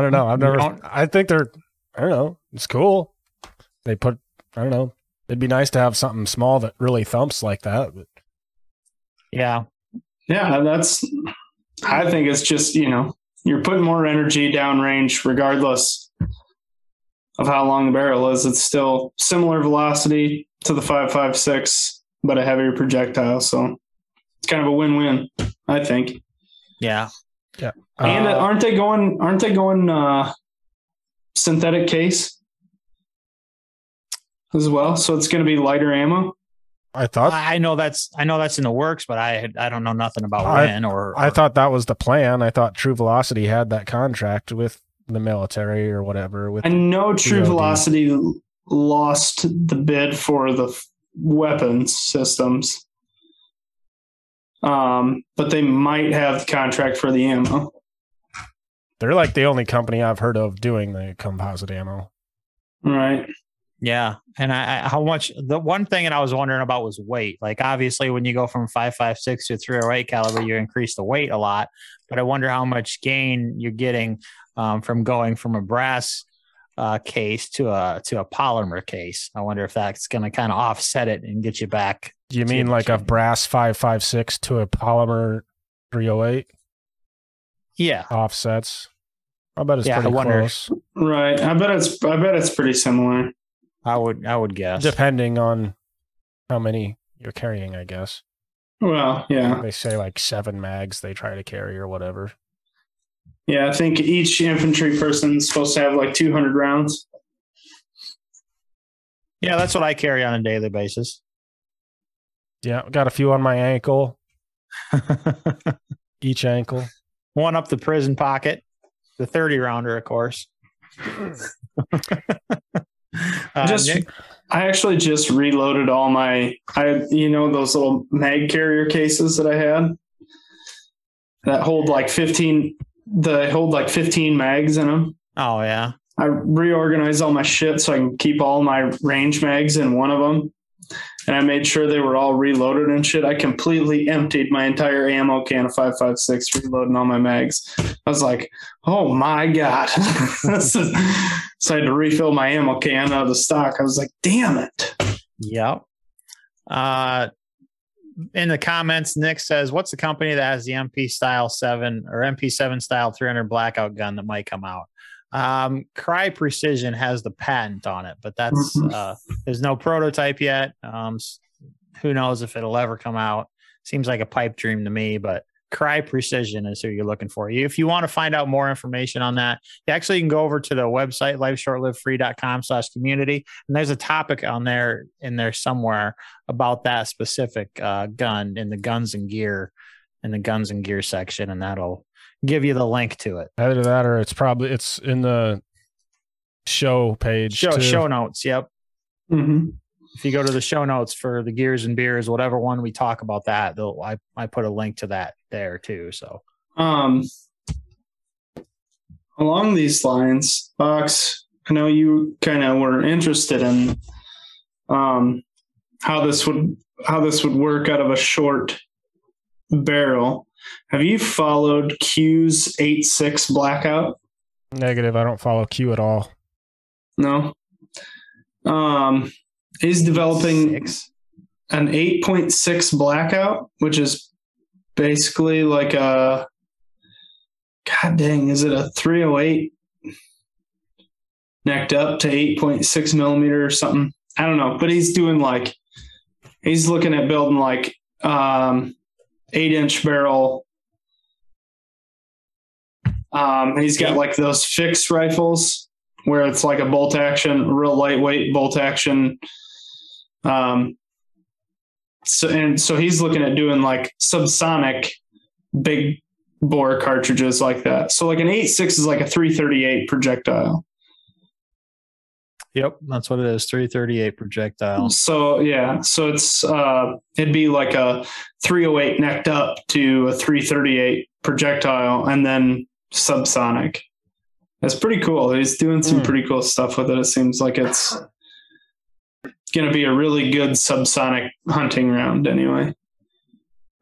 don't know. I've never. I think they're. I don't know. It's cool. They put. I don't know. It'd be nice to have something small that really thumps like that. But. Yeah. Yeah, that's. I think it's just you're putting more energy downrange regardless of how long the barrel is. It's still similar velocity to the 5.56. But a heavier projectile, so it's kind of a win-win, I think. Yeah, yeah. And aren't they going synthetic case as well? So it's going to be lighter ammo. I know that's in the works, but I don't know nothing about when. I thought that was the plan. I thought True Velocity had that contract with the military or whatever. With I know True DOD. Velocity lost the bid for the. Weapons systems, but they might have the contract for the ammo. They're like the only company I've heard of doing the composite ammo, right? Yeah. And I how much the one thing that I was wondering about was weight. Like obviously when you go from 5.56 to 308 caliber, you increase the weight a lot, but I wonder how much gain you're getting from going from a brass case to a polymer case. I wonder if that's going to kind of offset it and get you back. Do you mean like a brass 5.56 to a polymer 308? Yeah, offsets. I bet it's pretty close. Right. I bet it's pretty similar. I would guess, depending on how many you're carrying, I guess. Well, yeah. They say like 7 mags they try to carry or whatever. Yeah, I think each infantry person is supposed to have like 200 rounds. Yeah, that's what I carry on a daily basis. Yeah, got a few on my ankle. Each ankle. One up the prison pocket. The 30-rounder, of course. I actually just reloaded all my, those little mag carrier cases that I had that hold like 15... They hold like 15 mags in them. Oh, yeah. I reorganized all my shit so I can keep all my range mags in one of them. And I made sure they were all reloaded and shit. I completely emptied my entire ammo can of 5.56, reloading all my mags. I was like, oh, my God. So I had to refill my ammo can out of the stock. I was like, damn it. Yep. In the comments, Nick says, what's the company that has the MP7 style 300 blackout gun that might come out? Cry Precision has the patent on it, but that's there's no prototype yet. Who knows if it'll ever come out. Seems like a pipe dream to me, but Cry Precision is who you're looking for. If you want to find out more information on that, you actually can go over to the website, lifeshortlivefree.com/community. And there's a topic on there in there somewhere about that specific gun in the guns and gear section. And that'll give you the link to it. Either that, or it's probably, it's in the show page. Show notes. Yep. Mm-hmm. If you go to the show notes for the gears and beers, whatever one we talk about that, I put a link to that there too. So, along these lines, Box, I know you kind of were interested in, how this would work out of a short barrel. Have you followed Q's 8.6 Blackout? Negative. I don't follow Q at all. No. He's developing an 8.6 Blackout, which is basically like a, god dang, is it a 308 necked up to 8.6 millimeter or something? I don't know, but he's doing like, he's looking at building like 8-inch barrel. He's got like those fixed rifles where it's like a bolt action, real lightweight bolt action. So he's looking at doing like subsonic big bore cartridges like that. So like an 8.6 is like a 338 projectile. Yep. That's what it is. 338 projectile. So yeah. So it's, it'd be like a 308 necked up to a 338 projectile and then subsonic. That's pretty cool. He's doing some pretty cool stuff with it. It seems like it's going to be a really good subsonic hunting round anyway.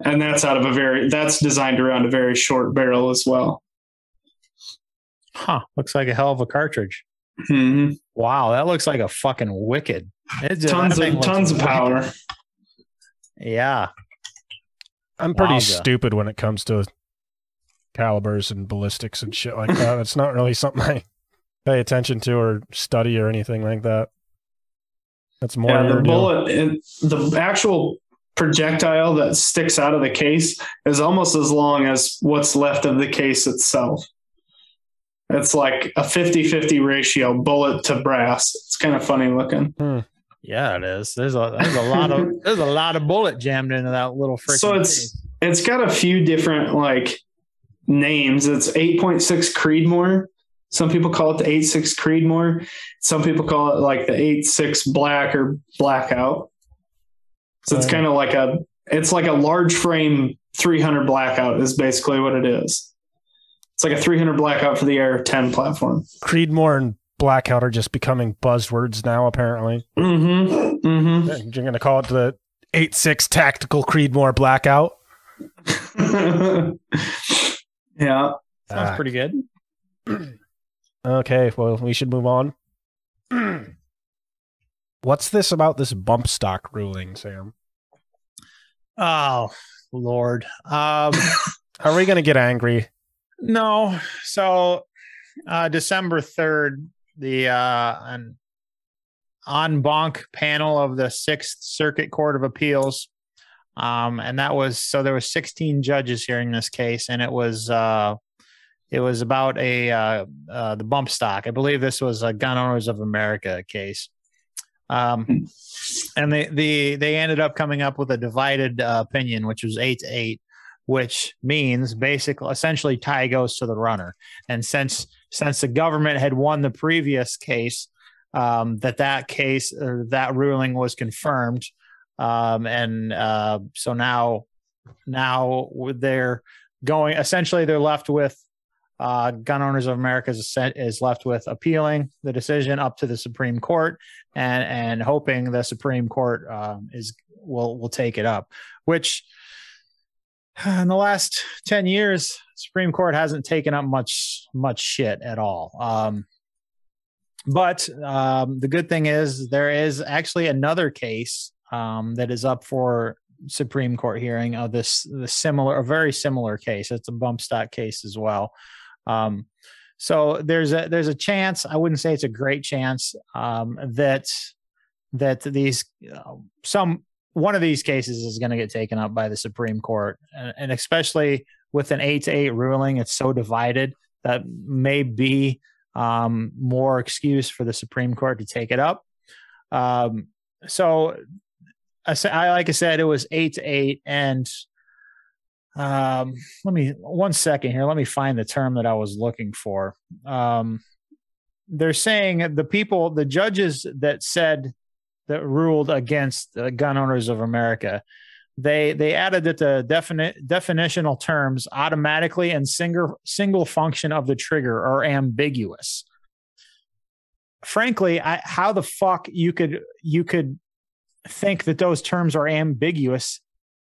And that's out of a that's designed around a very short barrel as well. Huh. Looks like a hell of a cartridge. Mm-hmm. Wow. That looks like a fucking wicked. Tons of power. Yeah. I'm pretty stupid when it comes to calibers and ballistics and shit like that. It's not really something I pay attention to or study or anything like that. That's more the bullet and the actual projectile that sticks out of the case is almost as long as what's left of the case itself. It's like a 50-50 ratio bullet to brass. It's kind of funny looking. Yeah, it is. There's a lot of bullet jammed into that little freaking. So it's got a few different like names. It's 8.6 Creedmoor. Some people call it the 8.6 Creedmoor. Some people call it like the 8.6 Black or Blackout. So it's kind of like a large frame 300 Blackout is basically what it is. It's like a 300 Blackout for the Air 10 platform. Creedmoor and Blackout are just becoming buzzwords now, apparently. Mm-hmm. Mm-hmm. You're going to call it the 8.6 Tactical Creedmoor Blackout. Yeah. Sounds pretty good. Okay, well, we should move on. What's this about this bump stock ruling, Sam? Oh, Lord. Are we going to get angry? No. So, December 3rd, the en banc panel of the Sixth Circuit Court of Appeals. And that was, so there was 16 judges hearing this case, and it was about the bump stock. I believe this was a Gun Owners of America case. And they ended up coming up with a divided opinion, which was 8-8, which means basically essentially tie goes to the runner. And since the government had won the previous case, that case or that ruling was confirmed. So now they're going, essentially they're left with, Gun Owners of America is left with appealing the decision up to the Supreme Court and hoping the Supreme Court, will take it up, which in the last 10 years, Supreme Court hasn't taken up much shit at all. The good thing is there is actually another case that is up for Supreme Court hearing of a very similar case. It's a bump stock case as well. So there's a chance, I wouldn't say it's a great chance, that these, one of these cases is going to get taken up by the Supreme Court, and especially with an 8-8 ruling, it's so divided that may be more excuse for the Supreme Court to take it up. So I, like I said, it was 8-8 and let me, one second here. Let me find the term that I was looking for. They're saying the people, the judges that said, that ruled against the Gun Owners of America, they added that the definitional terms automatically and single function of the trigger are ambiguous. Frankly, how the fuck you could think that those terms are ambiguous,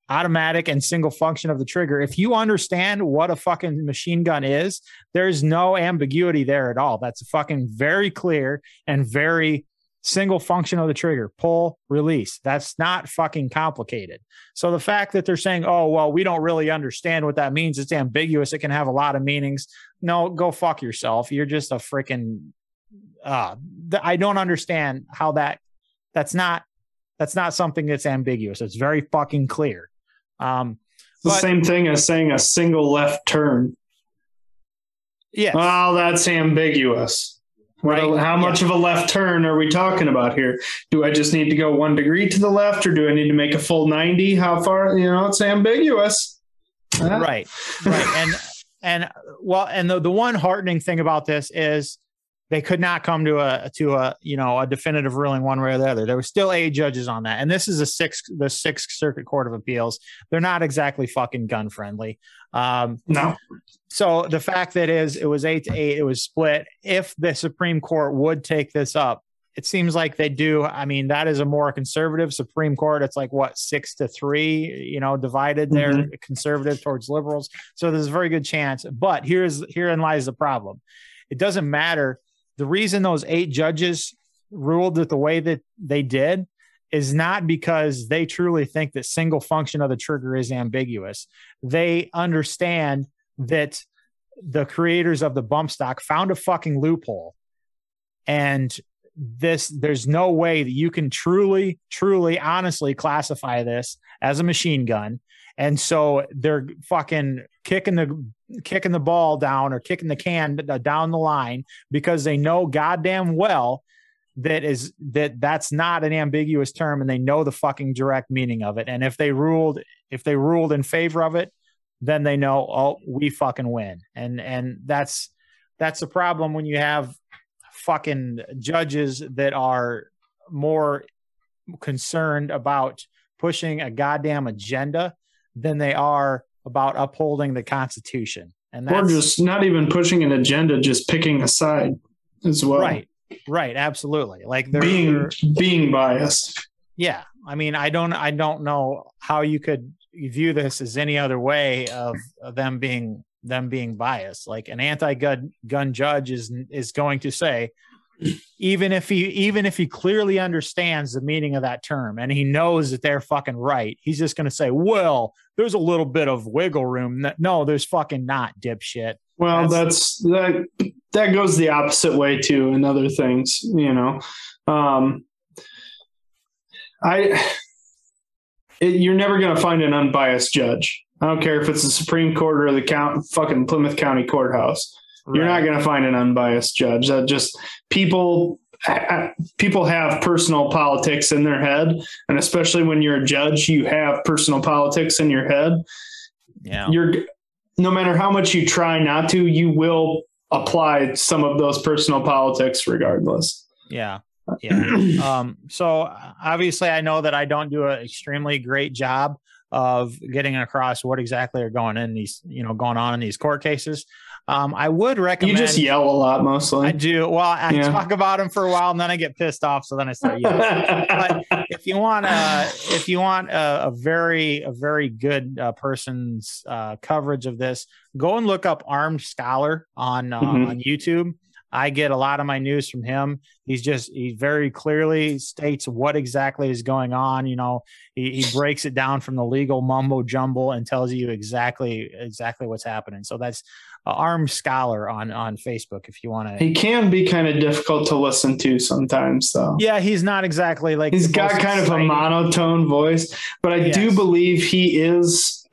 automatic and single function of the trigger? If you understand what a fucking machine gun is, there's no ambiguity there at all. That's fucking very clear and very single function of the trigger, pull, release. That's not fucking complicated. So the fact that they're saying, oh, well, we don't really understand what that means, it's ambiguous, it can have a lot of meanings. No, go fuck yourself. You're just a freaking, I don't understand how that's not something that's ambiguous. It's very fucking clear. It's the same thing as saying a single left turn. Yeah. Well, that's ambiguous. Right. How much of a left turn are we talking about here? Do I just need to go 1 degree to the left, or do I need to make a full 90? How far? You know, it's ambiguous. Right. Right. And the one heartening thing about this is they could not come to a definitive ruling one way or the other. There were still 8 judges on that. And this is the Sixth Circuit Court of Appeals. They're not exactly fucking gun friendly. No. So the fact that it was 8-8, it was split. If the Supreme Court would take this up, it seems like they do. I mean, that is a more conservative Supreme Court. It's like, what, 6-3, you know, divided there, mm-hmm. conservative towards liberals. So there's a very good chance. But herein lies the problem. It doesn't matter. The reason those 8 judges ruled it the way that they did is not because they truly think that single function of the trigger is ambiguous. They understand that the creators of the bump stock found a fucking loophole, and there's no way that you can truly honestly classify this as a machine gun. And so they're fucking kicking the ball down, or kicking the can down the line, because they know goddamn well that's not an ambiguous term, and they know the fucking direct meaning of it. And if they ruled in favor of it, then they know, oh, we fucking win. And that's the problem when you have fucking judges that are more concerned about pushing a goddamn agenda than they are about upholding the Constitution. And that's, or just not even pushing an agenda, just picking a side as well. Right. Absolutely. Like being biased. Yeah. I mean, I don't know how you could view this as any other way of them being biased. Like an anti-gun judge is going to say, even if he clearly understands the meaning of that term and he knows that they're fucking right, he's just going to say, well, there's a little bit of wiggle room. No, there's fucking not, dipshit. Well, that goes the opposite way too, and other things, you know. You're never going to find an unbiased judge. I don't care if it's the Supreme Court or the fucking Plymouth County Courthouse. Right. You're not going to find an unbiased judge. That just people have personal politics in their head, and especially when you're a judge, you have personal politics in your head. Yeah. No matter how much you try not to, you will apply some of those personal politics regardless. Yeah. Yeah. So obviously I know that I don't do an extremely great job of getting across what exactly are going on in these court cases. I would recommend, you just yell a lot mostly. I do. Well, I talk about them for a while and then I get pissed off, so then I start yelling. But if you want a very good person's coverage of this, go and look up Armed Scholar on YouTube. I get a lot of my news from him. He very clearly states what exactly is going on. You know, he breaks it down from the legal mumbo jumble and tells you exactly what's happening. So that's Armed Scholar on Facebook if you want to. He can be kind of difficult to listen to sometimes, though. Yeah, he's not exactly like, he's got kind of a monotone voice, but I do believe he is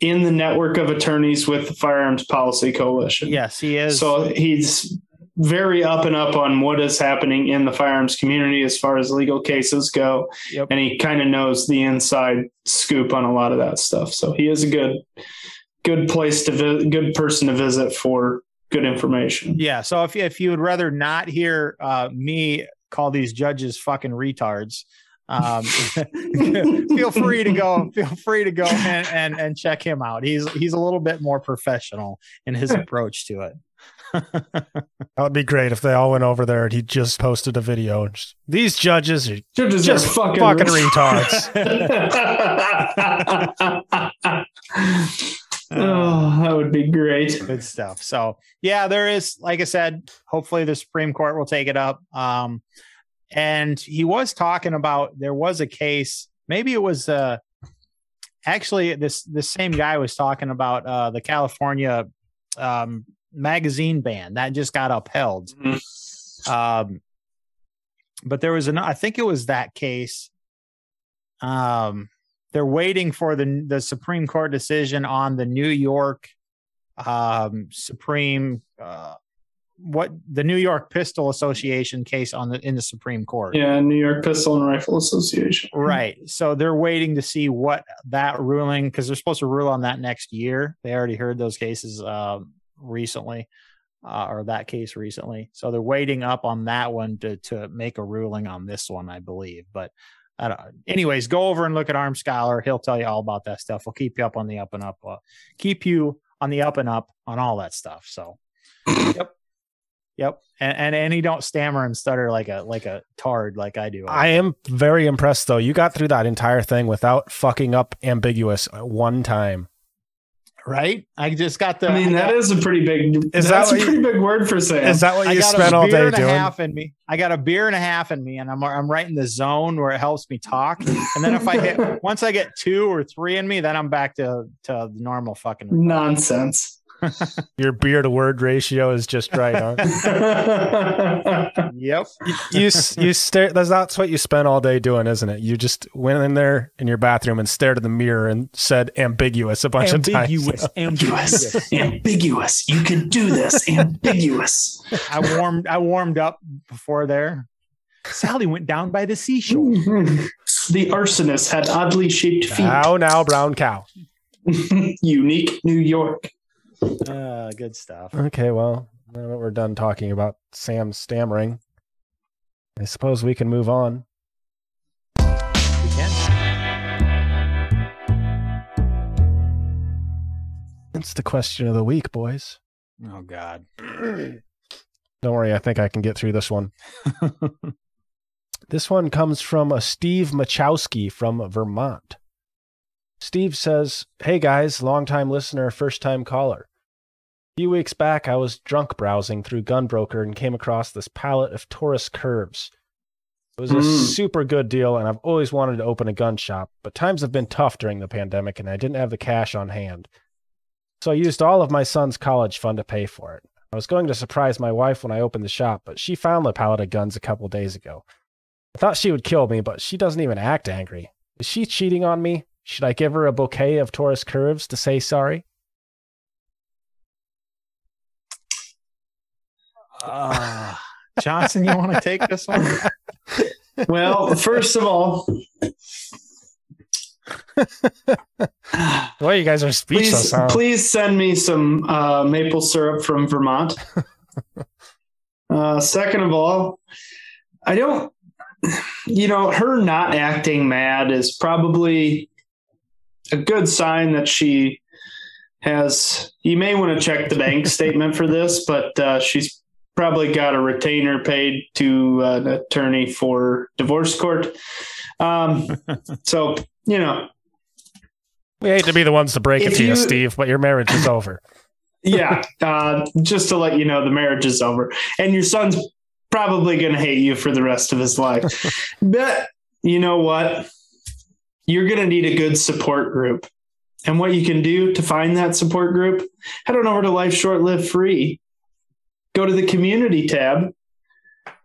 in the network of attorneys with the Firearms Policy Coalition. Yes, he is. So he's very up and up on what is happening in the firearms community as far as legal cases go. Yep. And he kind of knows the inside scoop on a lot of that stuff. So he is a good place to good person to visit for good information. Yeah. So if you would rather not hear me call these judges fucking retards, feel free to go and check him out. He's a little bit more professional in his approach to it. That would be great if they all went over there and he just posted a video. These judges are just fucking retards. Oh, that would be great. Good stuff. So yeah, there is, like I said, hopefully the Supreme Court will take it up. And he was talking about, there was a case, maybe it was actually the same guy was talking about the California magazine ban that just got upheld. Mm-hmm. But there was I think it was that case. They're waiting for the Supreme Court decision on the New York the New York Pistol Association case in the Supreme Court. Yeah, New York Pistol and Rifle Association. Right. So they're waiting to see what that ruling, because they're supposed to rule on that next year. They already heard those cases recently, or that case recently. So they're waiting up on that one to make a ruling on this one, I believe. But anyways, go over and look at Arm Scholar. He'll tell you all about that stuff. We'll keep you up on the up and up. Keep you on the up and up on all that stuff. So, yep. And he don't stammer and stutter like a tard like I do. I am very impressed though. You got through that entire thing without fucking up ambiguous one time. Right? I just got the. I mean, that is a pretty big. That's a pretty big word for saying. Is that what you spent all day doing? I got a beer and a half in me, and I'm right in the zone where it helps me talk. And then if I hit, once I get two or three in me, then I'm back to normal fucking nonsense. Your beer to word ratio is just right, huh? Yep. You stare. That's what you spent all day doing, isn't it? You just went in there in your bathroom and stared at the mirror and said ambiguous a bunch of times. Ambiguous. You can do this. Ambiguous. I warmed up before there. Sally went down by the seashore. The arsonist had oddly shaped feet. Now, brown cow. Unique New York. Good stuff. Okay, well, now that we're done talking about Sam stammering, I suppose we can move on. We can. It's the question of the week, boys. Oh, God. Don't worry, I think I can get through this one. This one comes from Steve Machowski from Vermont. Steve says, "Hey guys, long-time listener, first-time caller. A few weeks back, I was drunk browsing through Gunbroker and came across this palette of Taurus curves. It was a super good deal, and I've always wanted to open a gun shop, but times have been tough during the pandemic, and I didn't have the cash on hand. So I used all of my son's college fund to pay for it. I was going to surprise my wife when I opened the shop, but she found the palette of guns a couple days ago. I thought she would kill me, but she doesn't even act angry. Is she cheating on me? Should I give her a bouquet of Taurus curves to say sorry?" Johnson, you want to take this one? Well, first of all, well, you guys are speechless. Please send me some maple syrup from Vermont. Second of all, her not acting mad is probably a good sign that she has, you may want to check the bank statement for this, but she's probably got a retainer paid to an attorney for divorce court. We hate to be the ones to break it to you, Steve, but your marriage is over. Yeah. Just to let you know, the marriage is over and your son's probably going to hate you for the rest of his life. But you know what? You're going to need a good support group. And what you can do to find that support group, head on over to Life Short Live Free, go to the community tab,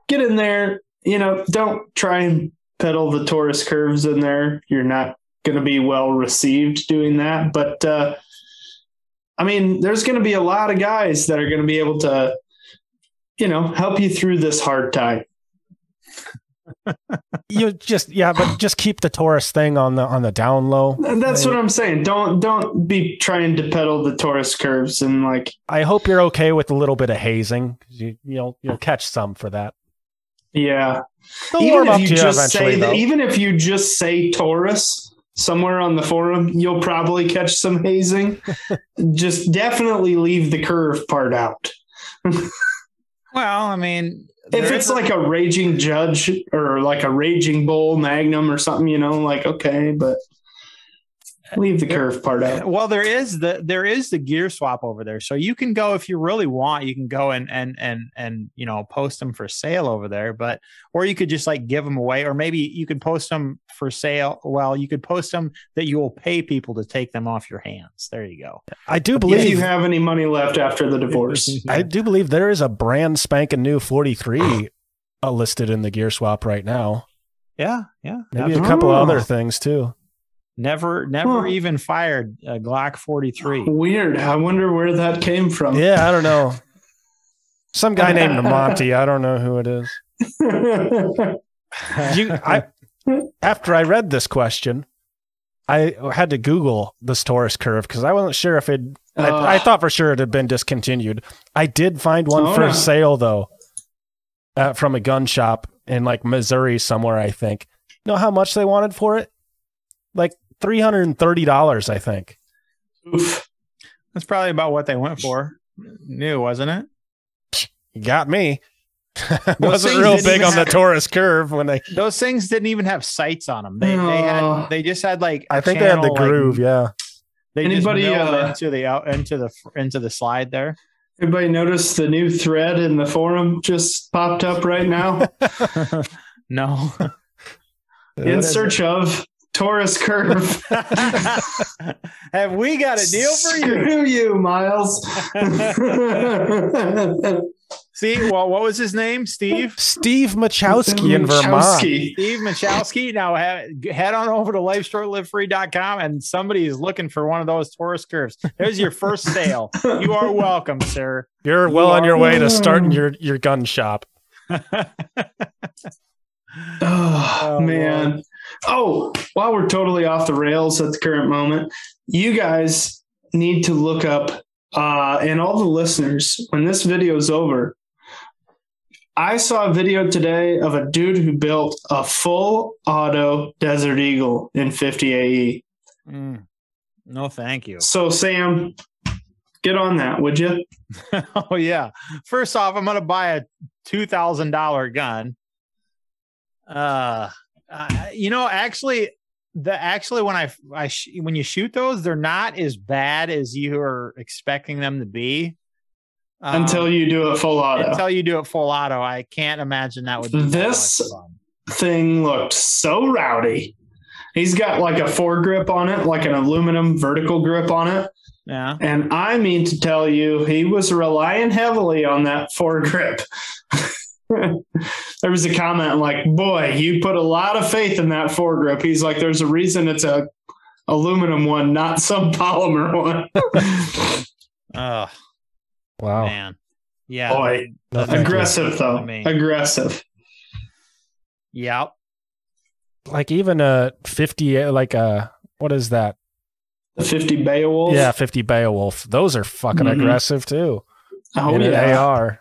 get in there. Don't try and peddle the Taurus curves in there. You're not going to be well received doing that. But I mean, there's going to be a lot of guys that are going to be able to, you know, help you through this hard time. But just keep the Taurus thing on the down low. That's what I'm saying. Don't be trying to pedal the Taurus curves and like. I hope you're okay with a little bit of hazing. You'll catch some for that. Yeah. Even if you just say Taurus somewhere on the forum, you'll probably catch some hazing. Just definitely leave the curve part out. Well, I mean, if it's like a raging judge or like a raging bull magnum or something, you know, like, okay, but leave the curve part out. Well, there is the gear swap over there. So you can go, if you really want, you can go and you know, post them for sale over there, but, or you could just like give them away, or maybe you could post them for sale. Well, you could post them that you will pay people to take them off your hands. There you go. I do believe if you have any money left after the divorce. I do believe there is a brand spanking new 43 listed in the gear swap right now. Yeah. Yeah. Maybe a couple other things too. Never even fired a Glock 43. Weird. I wonder where that came from. Yeah, I don't know. Some guy named Monty. I don't know who it is. After I read this question, I had to Google this Taurus curve because I wasn't sure if it. I thought for sure it had been discontinued. I did find one for sale though, from a gun shop in like Missouri somewhere. I think. You know how much they wanted for it? Like $330, I think. Oof. That's probably about what they went for. New, wasn't it? Got me. Wasn't real big on the Taurus curve when they. Those things didn't even have sights on them. They just had like. I think they had the groove. Like, yeah. They into the slide there. Anybody notice the new thread in the forum just popped up right now? No. In search of. Taurus curve. Have we got a deal for you? Screw you, Miles. See, well, what was his name? Steve Machowski in Vermont. Steve Machowski. Now head on over to LifeShortLiveFree.com and somebody is looking for one of those Taurus curves. There's your first sale. You are welcome, sir. You're well on your way to starting your gun shop. Oh, man. Boy. Oh, while we're totally off the rails at the current moment, you guys need to look up, and all the listeners, when this video is over, I saw a video today of a dude who built a full auto Desert Eagle in 50 AE. No, thank you. So, Sam, get on that, would you? Oh, yeah. First off, I'm going to buy a $2,000 gun. You know, actually, when you shoot those, they're not as bad as you are expecting them to be. Until you do it full auto. I can't imagine that would be this thing looked so rowdy. He's got like a foregrip on it, like an aluminum vertical grip on it. Yeah. And I mean to tell you, he was relying heavily on that foregrip. There was a comment like, boy, you put a lot of faith in that foregrip. He's like, there's a reason it's a aluminum one, not some polymer one. Oh, wow. Man. Yeah. Boy. Aggressive though. I mean. Aggressive. Yep. Like even a 50, like a, what is that? The 50 Beowulf? Yeah. 50 Beowulf. Those are fucking aggressive too. Oh, yeah. They are.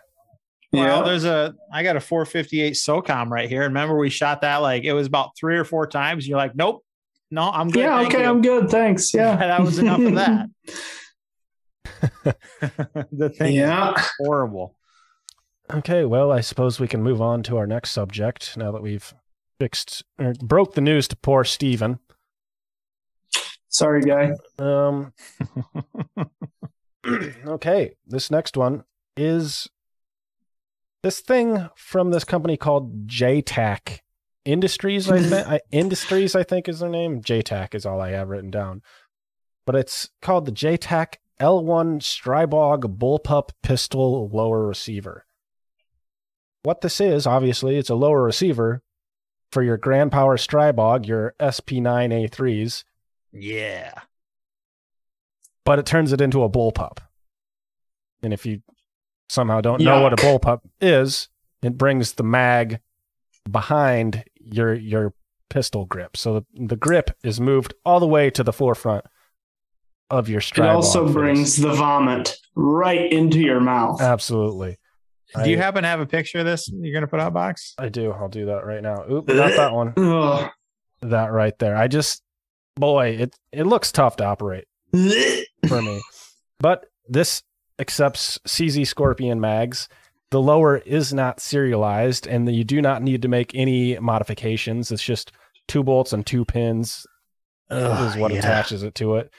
Well, yeah. I got a 458 SOCOM right here. Remember we shot that, like it was about 3 or 4 times. You're like, nope, no, I'm good. Yeah. Okay. I'm good. Thanks. Yeah. That was enough of that. The thing is horrible. Okay. Well, I suppose we can move on to our next subject now that we've fixed or broke the news to poor Steven. Sorry, guy. Okay. This next one is this thing from this company called JTAC Industries, I think is their name. JTAC is all I have written down. But it's called the JTAC L1 Strybog Bullpup Pistol Lower Receiver. What this is, obviously, it's a lower receiver for your Grand Power Strybog, your SP9A3s, Yeah. But it turns it into a bullpup. And if you somehow don't know what a bullpup is, it brings the mag behind your pistol grip. So the grip is moved all the way to the forefront of your stride. It also brings the vomit right into your mouth. Absolutely. Do you happen to have a picture of this you're going to put out, Box? I do. I'll do that right now. Oop, not that one. Ugh. That right there. I just, it looks tough to operate for me. But this accepts CZ Scorpion mags. The lower is not serialized, and you do not need to make any modifications. It's just two bolts and two pins is what attaches it to it.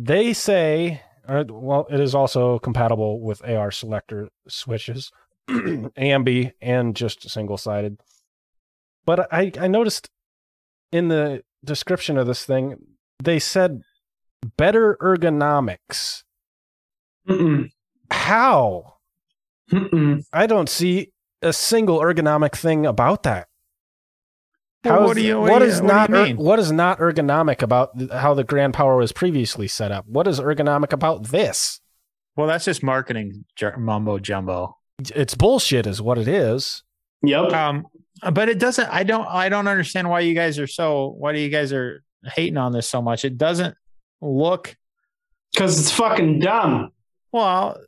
They say, it is also compatible with AR selector switches, ambi, and just single-sided. But I noticed in the description of this thing, they said better ergonomics. Mm-mm. How? Mm-mm. I don't see a single ergonomic thing about that. What is not ergonomic about how the Grand Power was previously set up? What is ergonomic about this? Well, that's just marketing mumbo jumbo. It's bullshit is what it is. Yep. But it doesn't, I don't understand why you guys are why you guys are hating on this so much. It doesn't look. Because it's fucking dumb. Well,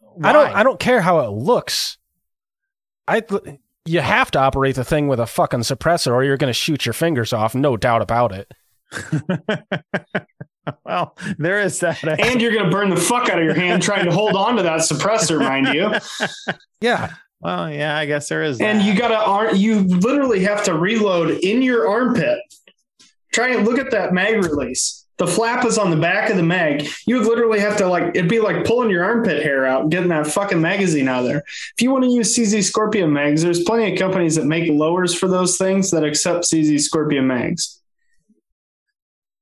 why? I don't care how it looks. You have to operate the thing with a fucking suppressor or you're going to shoot your fingers off. No doubt about it. Well, there is that. And you're going to burn the fuck out of your hand trying to hold on to that suppressor, mind you. Yeah. Well, yeah, I guess there is. And that. You literally have to reload in your armpit. Try and look at that mag release. The flap is on the back of the mag. You would literally have to it'd be like pulling your armpit hair out and getting that fucking magazine out of there. If you want to use CZ Scorpion mags, there's plenty of companies that make lowers for those things that accept CZ Scorpion mags.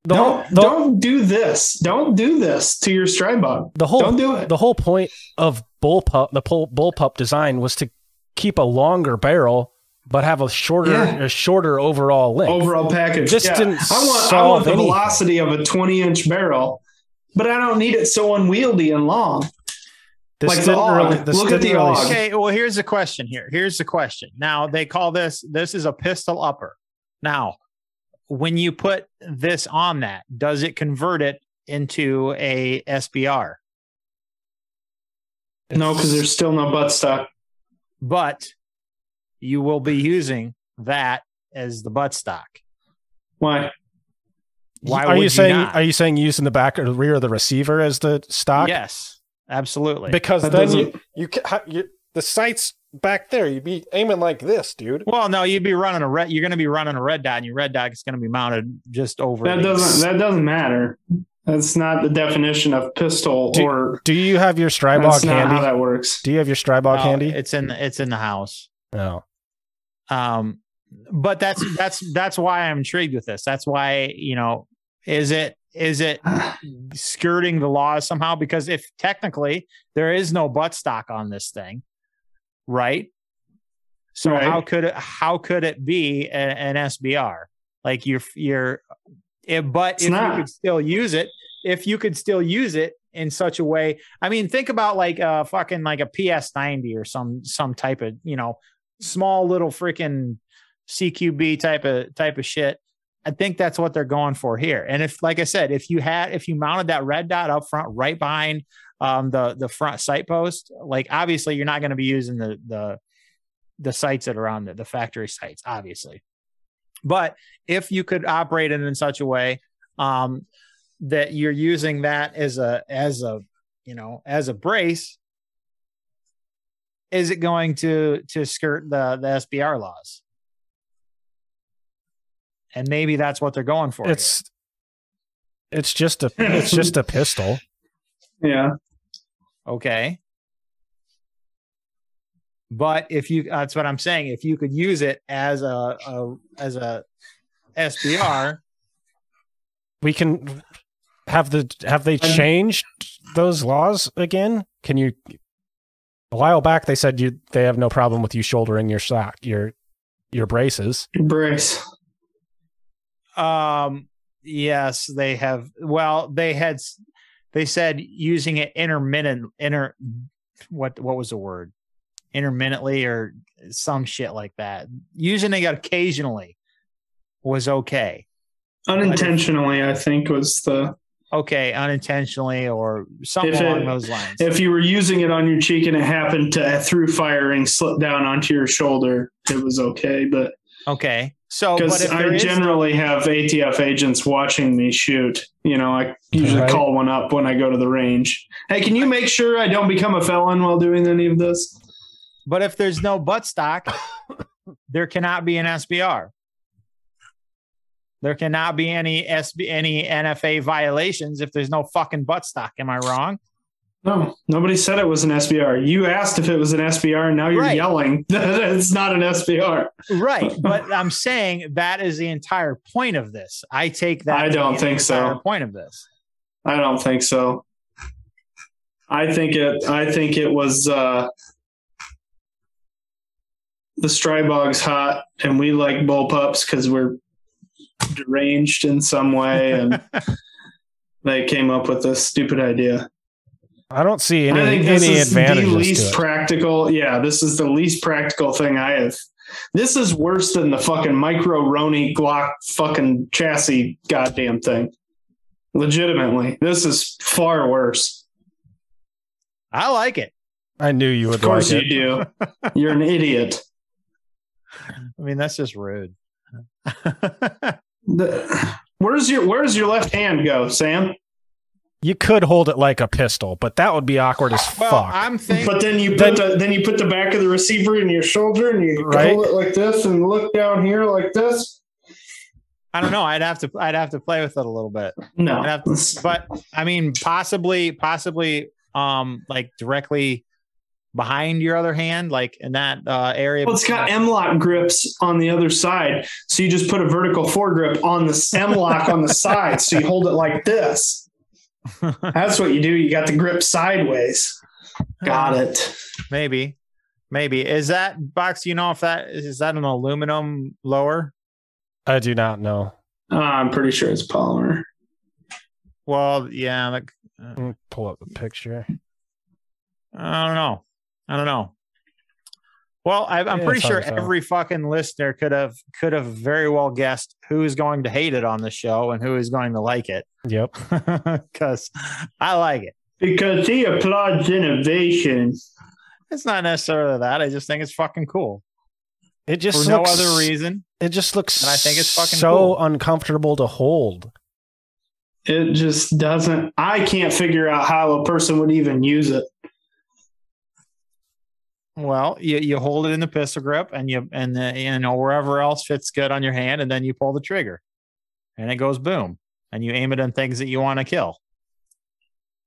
Don't do this. Don't do this to your Strybog. Don't do it. The whole point of bullpup design was to keep a longer barrel but have a shorter overall length. Overall package. This didn't I want the velocity of a 20-inch barrel, but I don't need it so unwieldy and long. Look at the AUG. Okay, well, here's the question here. Now, they call this is a pistol upper. Now, when you put this on that, does it convert it into a SBR? No, because there's still no buttstock. But you will be using that as the buttstock. Why? Are you saying using the back or the rear of the receiver as the stock? Yes, absolutely. Because then you the sight's back there. You'd be aiming like this, dude. Well, no, you'd be running a red. You're going to be running a red dot, and your red dot is going to be mounted just over. That doesn't matter. That's not the definition of pistol. Do you have your Strybog handy? That's not how that works. Do you have your Strybog handy? It's in the house. No. But that's why I'm intrigued with this. That's why, is it skirting the laws somehow? Because if technically there is no buttstock on this thing, right? So how could it be an SBR? Like if you could still use it in such a way. I mean, think about like a PS90 or some type of, small little freaking CQB type of shit. I think that's what they're going for here. And if, like I said, if you mounted that red dot up front, right behind the front sight post, like obviously you're not going to be using the sights that are on the factory sights, obviously. But if you could operate it in such a way that you're using that as a brace, is it going to skirt the SBR laws? And maybe that's what they're going for. It's just a pistol. Yeah. Okay. But that's what I'm saying. If you could use it as a SBR, we can have they changed those laws again? Can you? A while back, they said they have no problem with you shouldering your stock, your braces. Brace. Yes, they have. Well, they had. They said using it intermittently or some shit like that. Using it occasionally was okay. Unintentionally, I think was the. Okay, unintentionally or something along those lines. If you were using it on your cheek and it happened to, through firing, slip down onto your shoulder, it was okay. But okay, so because I generally have ATF agents watching me shoot, you know, I usually call one up when I go to the range. Hey, can you make sure I don't become a felon while doing any of this? But if there's no buttstock, there cannot be an SBR. There cannot be any NFA violations if there's no fucking buttstock. Am I wrong? No, nobody said it was an SBR. You asked if it was an SBR, and now you're yelling that it's not an SBR. Right, but I'm saying that is the entire point of this. I take that. I don't think so. Point of this. I don't think so. I think it was the Strybog's hot, and we like bullpups because we're deranged in some way, and they came up with this stupid idea. I don't see any. I think this is the least practical. Yeah, this is the least practical thing I have. This is worse than the fucking micro Roni Glock fucking chassis goddamn thing. Legitimately, this is far worse. I like it. I knew you would. Of course like you it. Do. You're an idiot. I mean, that's just rude. Where's your left hand go, Sam? You could hold it like a pistol, but that would be awkward as fuck. I'm thinking, but then you put the back of the receiver in your shoulder and you hold it like this and look down here like this. I don't know. I'd have to play with it a little bit. No, but I mean, possibly, like directly behind your other hand, like in that area. Well, it's got M-lock grips on the other side. So you just put a vertical foregrip on the M-lock on the side. So you hold it like this. That's what you do. You got the grip sideways. Got it. Maybe. Is that box, you know, if that is that an aluminum lower? I do not know. I'm pretty sure it's polymer. Well, yeah. Let me pull up the picture. I don't know. Well, I'm pretty sure every fucking listener could have very well guessed who is going to hate it on the show and who is going to like it. Yep. Because I like it. Because he applauds innovation. It's not necessarily that. I just think it's fucking cool. It just for no other reason. It just looks. And I think it's fucking so cool. Uncomfortable to hold. It just doesn't. I can't figure out how a person would even use it. Well, you hold it in the pistol grip and you know wherever else fits good on your hand, and then you pull the trigger, and it goes boom, and you aim it on things that you want to kill.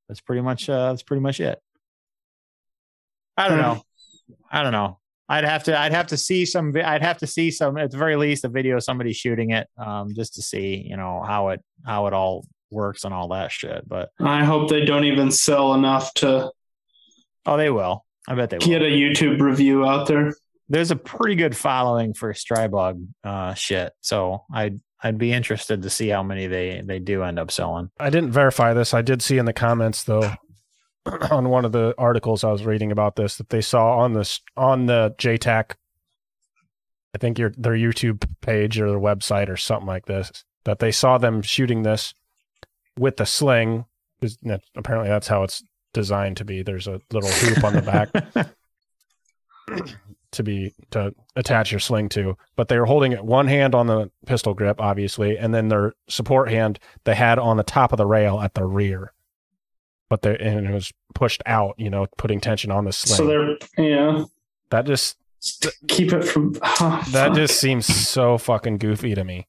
That's pretty much it. I don't know. I'd have to see some at the very least a video of somebody shooting it, just to see, you know, how it all works and all that shit. But I hope they don't even sell enough to. Oh, they will. I bet they get a YouTube review out there. There's a pretty good following for Strybog shit, so I'd be interested to see how many they do end up selling. I didn't verify this. I did see in the comments though, on one of the articles I was reading about this, that they saw on the JTAC, I think their YouTube page or their website or something like this, that they saw them shooting this with the sling. Apparently, that's how it's designed to be. There's a little hoop on the back to attach your sling to, but they were holding it one hand on the pistol grip, obviously, and then their support hand they had on the top of the rail at the rear, and it was pushed out, you know, putting tension on the sling. So they're that just to keep it from that fuck. Just seems so fucking goofy to me.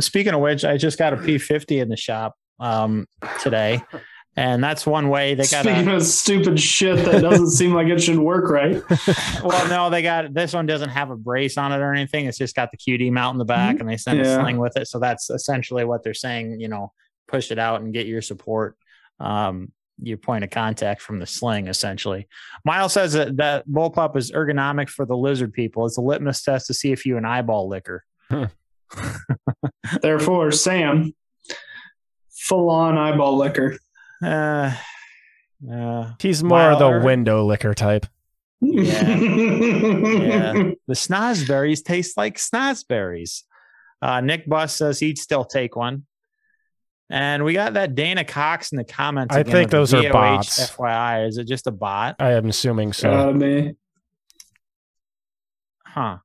Speaking of which, I just got a P50 in the shop today, and that's one way they got. Speaking of stupid shit that doesn't seem like it should work, right? Well, no, they got this one doesn't have a brace on it or anything. It's just got the QD mount in the back, and they send a sling with it. So that's essentially what they're saying. You know, push it out and get your support, your point of contact from the sling. Essentially, Miles says that bullpup is ergonomic for the lizard people. It's a litmus test to see if you an eyeball licker. Therefore, Sam, full-on eyeball liquor. He's more the window liquor type. Yeah. Yeah. The snozberries taste like snozberries. Nick Buss says he'd still take one. And we got that Dana Cox in the comments. I think those are bots. FYI, is it just a bot? I am assuming so. Me. Huh.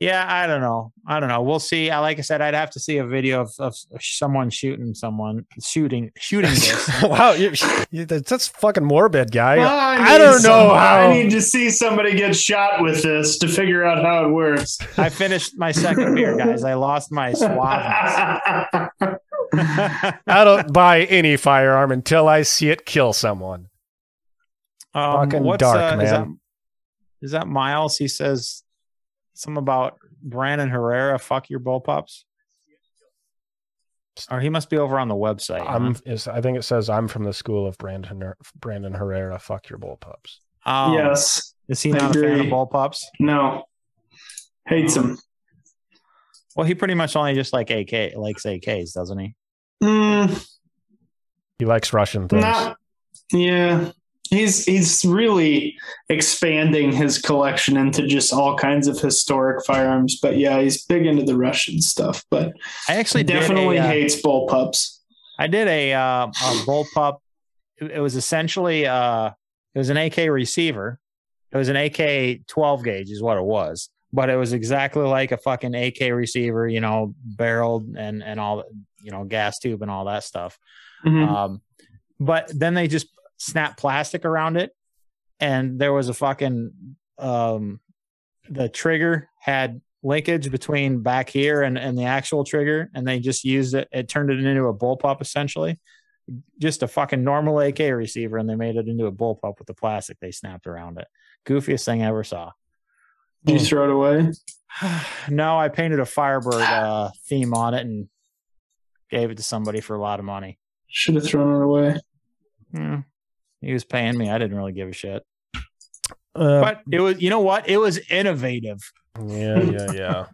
Yeah, I don't know. We'll see. Like I said, I'd have to see a video of someone shooting this. Wow, that's fucking morbid, guy. Well, I don't know how. I need to see somebody get shot with this to figure out how it works. I finished my second beer, guys. I lost my SWAT. I don't buy any firearm until I see it kill someone. Fucking dark, man. Is that Miles? He says something about Brandon Herrera. Fuck your bullpups. Or he must be over on the website. I think it says I'm from the school of Brandon Herrera. Fuck your bullpups. Yes. Is he not a fan of bullpups? No. Hates him. Well, he pretty much only just likes AKs, doesn't he? He likes Russian things. Yeah. He's really expanding his collection into just all kinds of historic firearms. But yeah, he's big into the Russian stuff. But I actually definitely hates bullpups. I did a bullpup. It was essentially it was an AK receiver. It was an AK 12 gauge is what it was. But it was exactly like a fucking AK receiver, you know, barreled and all, you know, gas tube and all that stuff. Mm-hmm. But then they just snap plastic around it, and there was a fucking the trigger had linkage between back here and the actual trigger, and they just used it turned it into a bullpup, essentially just a fucking normal AK receiver, and they made it into a bullpup with the plastic they snapped around it. Goofiest thing I ever saw. You throw it away? No, I painted a Firebird theme on it and gave it to somebody for a lot of money. Should have thrown it away. Yeah. He was paying me. I didn't really give a shit. But it was, you know what? It was innovative. Yeah.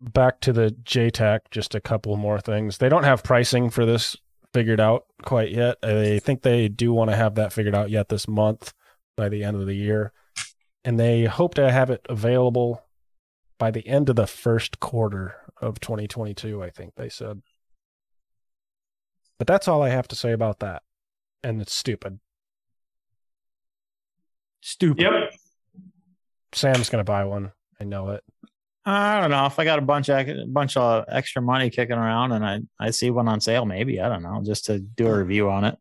Back to the JTAC, just a couple more things. They don't have pricing for this figured out quite yet. I think they do want to have that figured out yet this month by the end of the year. And they hope to have it available by the end of the first quarter of 2022, I think they said. But that's all I have to say about that. And it's stupid. Yep. Sam's gonna buy one. I know it. I don't know if I got a bunch of extra money kicking around, and I see one on sale. Maybe I don't know, just to do a review on it.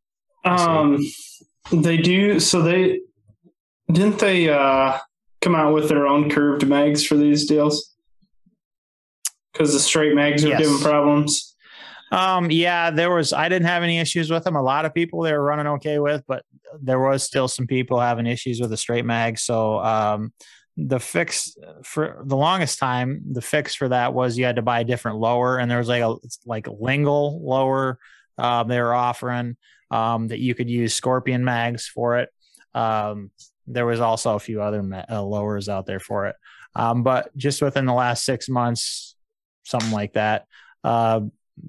They do. So didn't they come out with their own curved mags for these deals? Because the straight mags are giving problems. Yeah, there was, I didn't have any issues with them. A lot of people they were running okay with, but there was still some people having issues with a straight mag. So, the fix for the longest time, the fix for that was you had to buy a different lower, and there was like a Lingle lower, they were offering, that you could use Scorpion mags for it. There was also a few other lowers out there for it. But just within the last 6 months, something like that,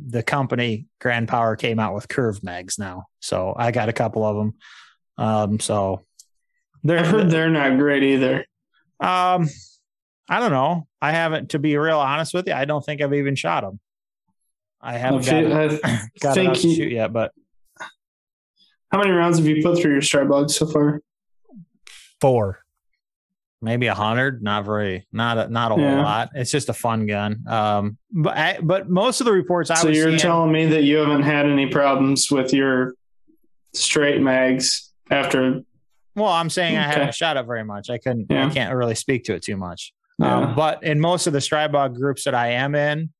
the company Grand Power came out with curved mags now. So I got a couple of them. So I've heard they're not great either. I don't know. I haven't, to be real honest with you, I don't think I've even shot them. I haven't got enough to shoot yet, but. How many rounds have you put through your Strybog so far? 4. Maybe 100, not a whole lot. It's just a fun gun. But most of the reports I was seeing. So you're telling me that you haven't had any problems with your straight mags after? Well, I'm saying I haven't shot it very much. I can't really speak to it too much. Yeah. But in most of the Strybog groups that I am in,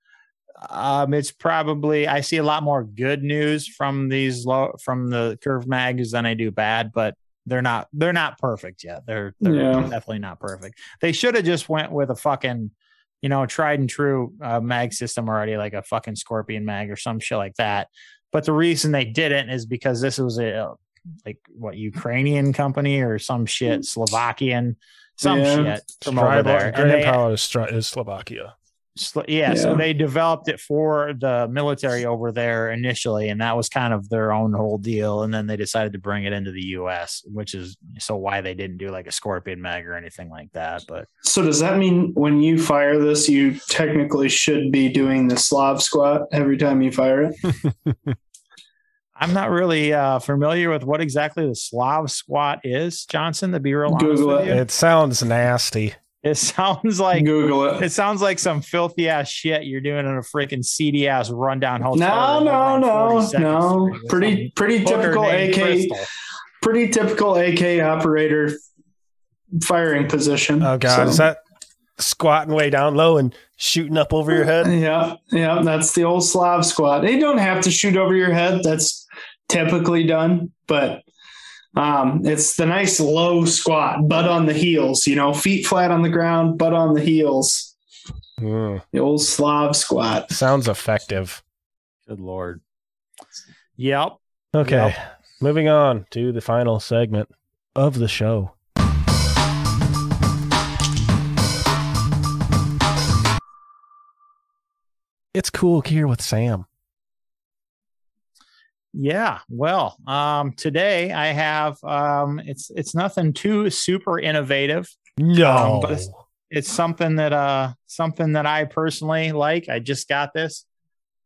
it's probably, I see a lot more good news from these from the curved mags than I do bad, but they're not perfect yet. They're definitely not perfect. They should have just went with a fucking, you know, tried and true mag system already, like a fucking Scorpion mag or some shit like that. But the reason they didn't is because this was a Ukrainian company or some shit, Slovakian, shit from over there. Grand Power is Slovakia. Yeah, so they developed it for the military over there initially, and that was kind of their own whole deal. And then they decided to bring it into the U.S., which is so why they didn't do like a Scorpion mag or anything like that. But so does that mean when you fire this, you technically should be doing the Slav squat every time you fire it? I'm not really familiar with what exactly the Slav squat is, Johnson, to be real honest. Google it. It sounds nasty. It sounds like Google it. It sounds like some filthy ass shit you're doing in a freaking seedy ass rundown hotel. No. Pretty typical AK operator firing position. Oh god, so. Is that squatting way down low and shooting up over your head? Yeah, that's the old Slav squat. They don't have to shoot over your head. That's typically done, but. It's the nice low squat, butt on the heels, feet flat on the ground, butt on the heels. Mm. The old Slav squat. Sounds effective. Good Lord. Yep. Okay. Yep. Moving on to the final segment of the show. It's Cool Gear with Sam. Yeah, well, today I have it's nothing too super innovative. No, but it's something that I personally like. I just got this.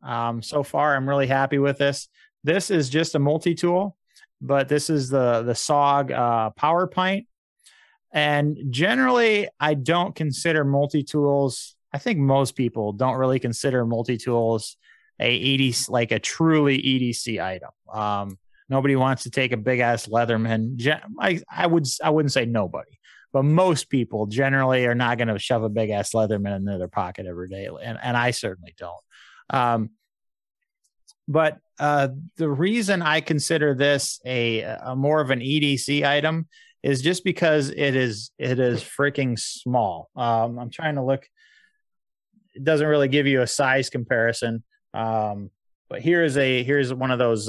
So far, I'm really happy with this. This is just a multi-tool, but this is the SOG Power Pint. And generally, I don't consider multi-tools. I think most people don't really consider multi-tools a truly EDC item. Nobody wants to take a big ass Leatherman. I wouldn't say nobody, but most people generally are not going to shove a big ass Leatherman into their pocket every day, and I certainly don't. But the reason I consider this a more of an EDC item is just because it is freaking small. I'm trying to look. It doesn't really give you a size comparison. But here's one of those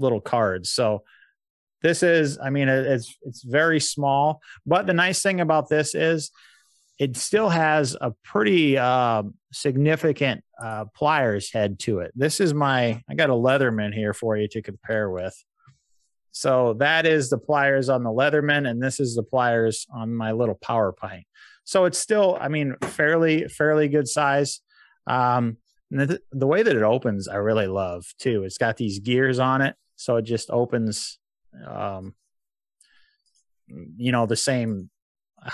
little cards. So this is, it's very small, but the nice thing about this is it still has a pretty significant pliers head to it. This is I got a Leatherman here for you to compare with. So that is the pliers on the Leatherman, and this is the pliers on my little Power Pint. So it's still, fairly good size. The way that it opens, I really love too. It's got these gears on it, so it just opens, the same.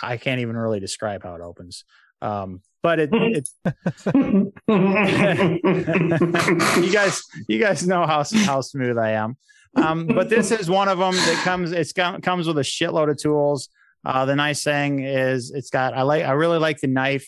I can't even really describe how it opens, but it. You guys know how smooth I am. But this is one of them that comes. It comes with a shitload of tools. The nice thing is it's got. I really like the knife.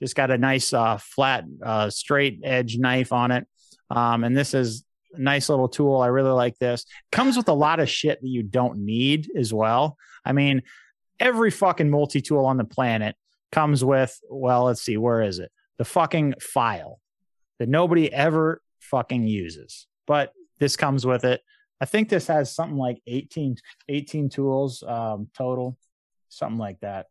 Just got a nice flat straight edge knife on it. And this is a nice little tool. I really like this. Comes with a lot of shit that you don't need as well. Every fucking multi-tool on the planet comes with, well, let's see, where is it? The fucking file that nobody ever fucking uses. But this comes with it. I think this has something like 18 tools total, something like that.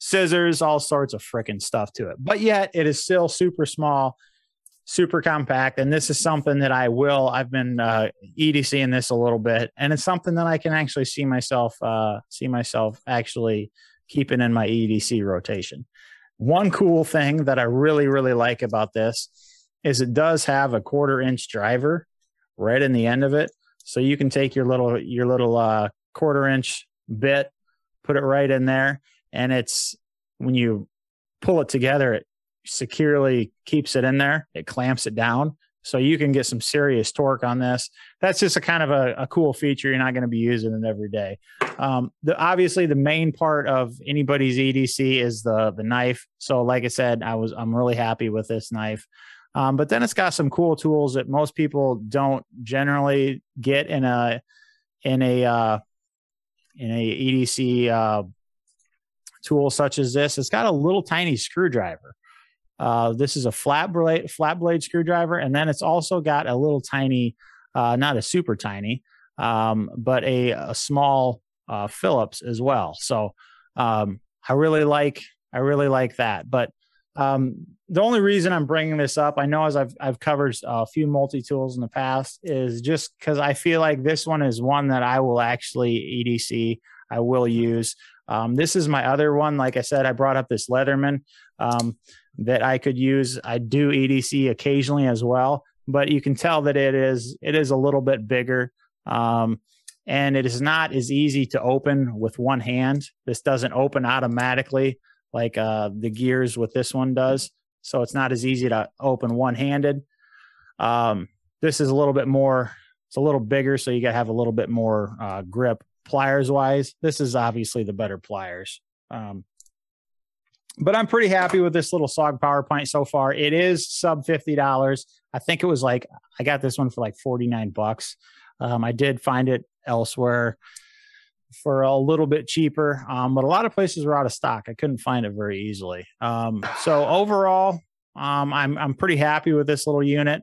Scissors, all sorts of freaking stuff to it, but yet it is still super small, super compact. And this is something that I've been EDCing this a little bit, and it's something that I can actually see myself actually keeping in my EDC rotation. One cool thing that I really, really like about this is it does have a 1/4-inch driver right in the end of it. So you can take your little 1/4-inch bit, put it right in there. And it's when you pull it together, it securely keeps it in there. It clamps it down. So you can get some serious torque on this. That's just a kind of a cool feature. You're not going to be using it every day. Obviously, the main part of anybody's EDC is the knife. So like I said, I'm really happy with this knife. But then it's got some cool tools that most people don't generally get in a EDC tool such as this. It's got a little tiny screwdriver. This is a flat blade screwdriver, and then it's also got a little tiny, not a super tiny, but a small Phillips as well. So I really like that. But The only reason I'm bringing this up, I know as I've covered a few multi-tools in the past, is just because I feel like this one is one that I will actually EDC. I will use. This is my other one. Like I said, I brought up this Leatherman that I could use. I do EDC occasionally as well, but you can tell that it is a little bit bigger. And it is not as easy to open with one hand. This doesn't open automatically like the gears with this one does. So it's not as easy to open one-handed. This is a little bit more, it's a little bigger, so you got to have a little bit more grip. Pliers-wise, this is obviously the better pliers. But I'm pretty happy with this little SOG PowerPoint so far. It is sub $50. I think it was like, I got this one for like 49 bucks. I did find it elsewhere for a little bit cheaper, but a lot of places were out of stock. I couldn't find it very easily. So overall, I'm pretty happy with this little unit.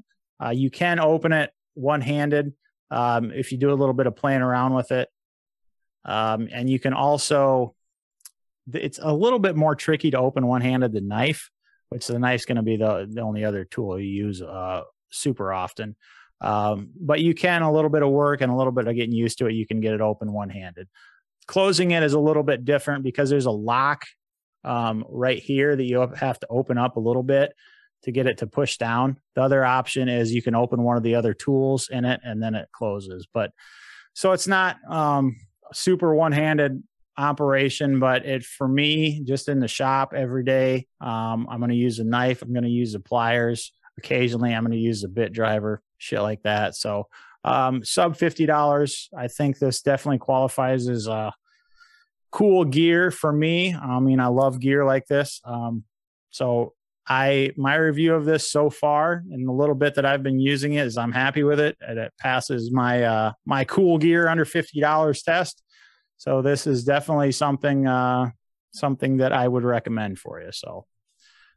You can open it one-handed if you do a little bit of playing around with it. And you can also, it's a little bit more tricky to open one-handed the knife, which the knife's going to be the only other tool you use super often. But you can, a little bit of work and a little bit of getting used to it, you can get it open one-handed. Closing it is a little bit different because there's a lock right here that you have to open up a little bit to get it to push down. The other option is you can open one of the other tools in it and then it closes. But so it's not super one-handed operation, but it, for me, just in the shop every day, I'm going to use a knife. I'm going to use the pliers. Occasionally I'm going to use the bit driver, shit like that. So, sub $50, I think this definitely qualifies as a cool gear for me. I mean, I love gear like this. So my review of this so far and the little bit that I've been using it is I'm happy with it, and it passes my my cool gear under $50 test. So this is definitely something something that I would recommend for you. So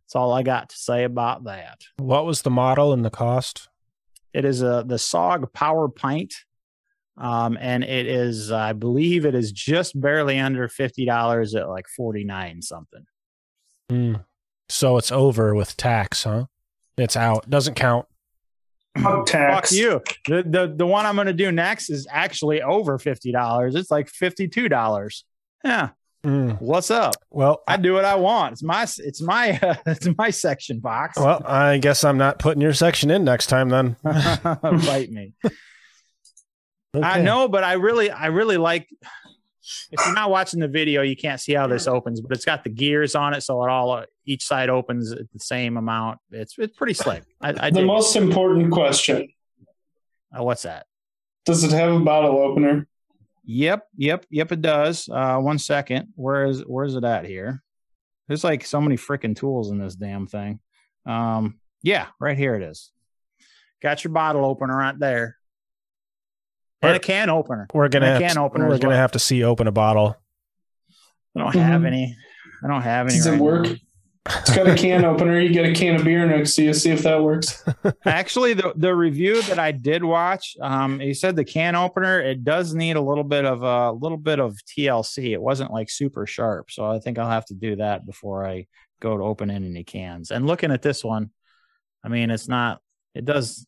that's all I got to say about that. What was the model and the cost? It is the SOG PowerPint, and it is, I believe it is just barely under $50 at like 49 something. Mm. So it's over with tax, huh? It's out. Doesn't count. Oh, tax. Fuck you. The one I'm going to do next is actually over $50. It's like $52. Yeah. Mm. What's up? Well, I do what I want. It's my section box. Well, I guess I'm not putting your section in next time then. Bite me. Okay. I know, but I really like. If you're not watching the video, you can't see how this opens, but it's got the gears on it, so it all, each side opens at the same amount. It's pretty slick. The most important question. What's that? Does it have a bottle opener? Yep. It does. 1 second. Where's it at here? There's like so many freaking tools in this damn thing. Yeah, right here it is. Got your bottle opener right there. And a can opener. We're gonna have to see open a bottle. I don't have any. Does it work? It's got a can opener. You get a can of beer next to you. See if that works. Actually, the review that I did watch, he said the can opener, it does need a little bit of TLC. It wasn't like super sharp, so I think I'll have to do that before I go to open any cans. And looking at this one, I mean, it's not. It does.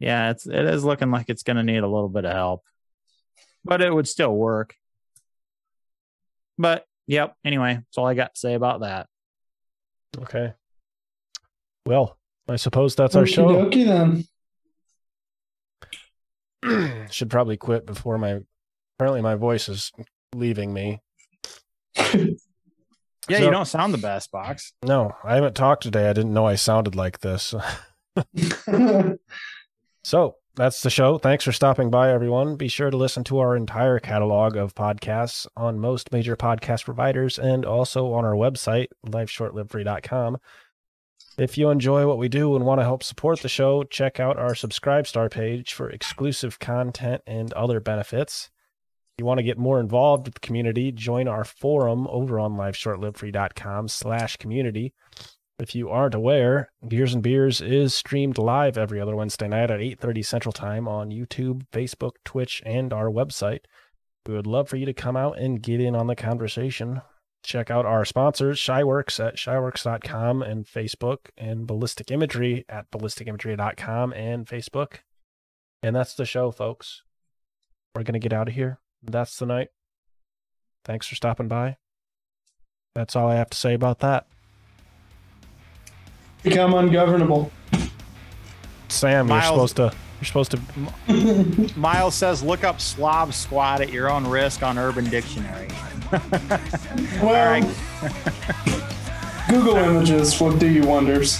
Yeah, it is looking like it's going to need a little bit of help, but it would still work. But, yep, anyway, that's all I got to say about that. Okay. Well, I suppose that's our show. Okey-dokey, then. Should probably quit before apparently my voice is leaving me. Yeah, so, you don't sound the best, Box. No, I haven't talked today. I didn't know I sounded like this. So that's the show. Thanks for stopping by, everyone. Be sure to listen to our entire catalog of podcasts on most major podcast providers and also on our website, lifeshortlivefree.com. If you enjoy what we do and want to help support the show, check out our Subscribestar page for exclusive content and other benefits. If you want to get more involved with the community, join our forum over on lifeshortlivefree.com/community. If you aren't aware, Gears and Beers is streamed live every other Wednesday night at 8:30 Central Time on YouTube, Facebook, Twitch, and our website. We would love for you to come out and get in on the conversation. Check out our sponsors, ShyWorks at ShyWorks.com and Facebook, and Ballistic Imagery at BallisticImagery.com and Facebook. And that's the show, folks. We're going to get out of here. That's the night. Thanks for stopping by. That's all I have to say about that. Become ungovernable. Sam, You're supposed to. Miles says, look up Slob Squad at your own risk on Urban Dictionary. Well, Google images will do you wonders.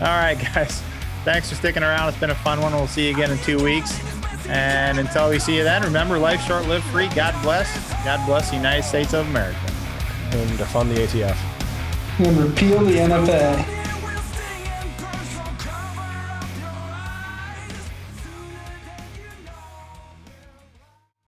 All right, guys. Thanks for sticking around. It's been a fun one. We'll see you again in 2 weeks. And until we see you then, remember, life short, live free. God bless. God bless the United States of America. And defund the ATF. And repeal the NFA.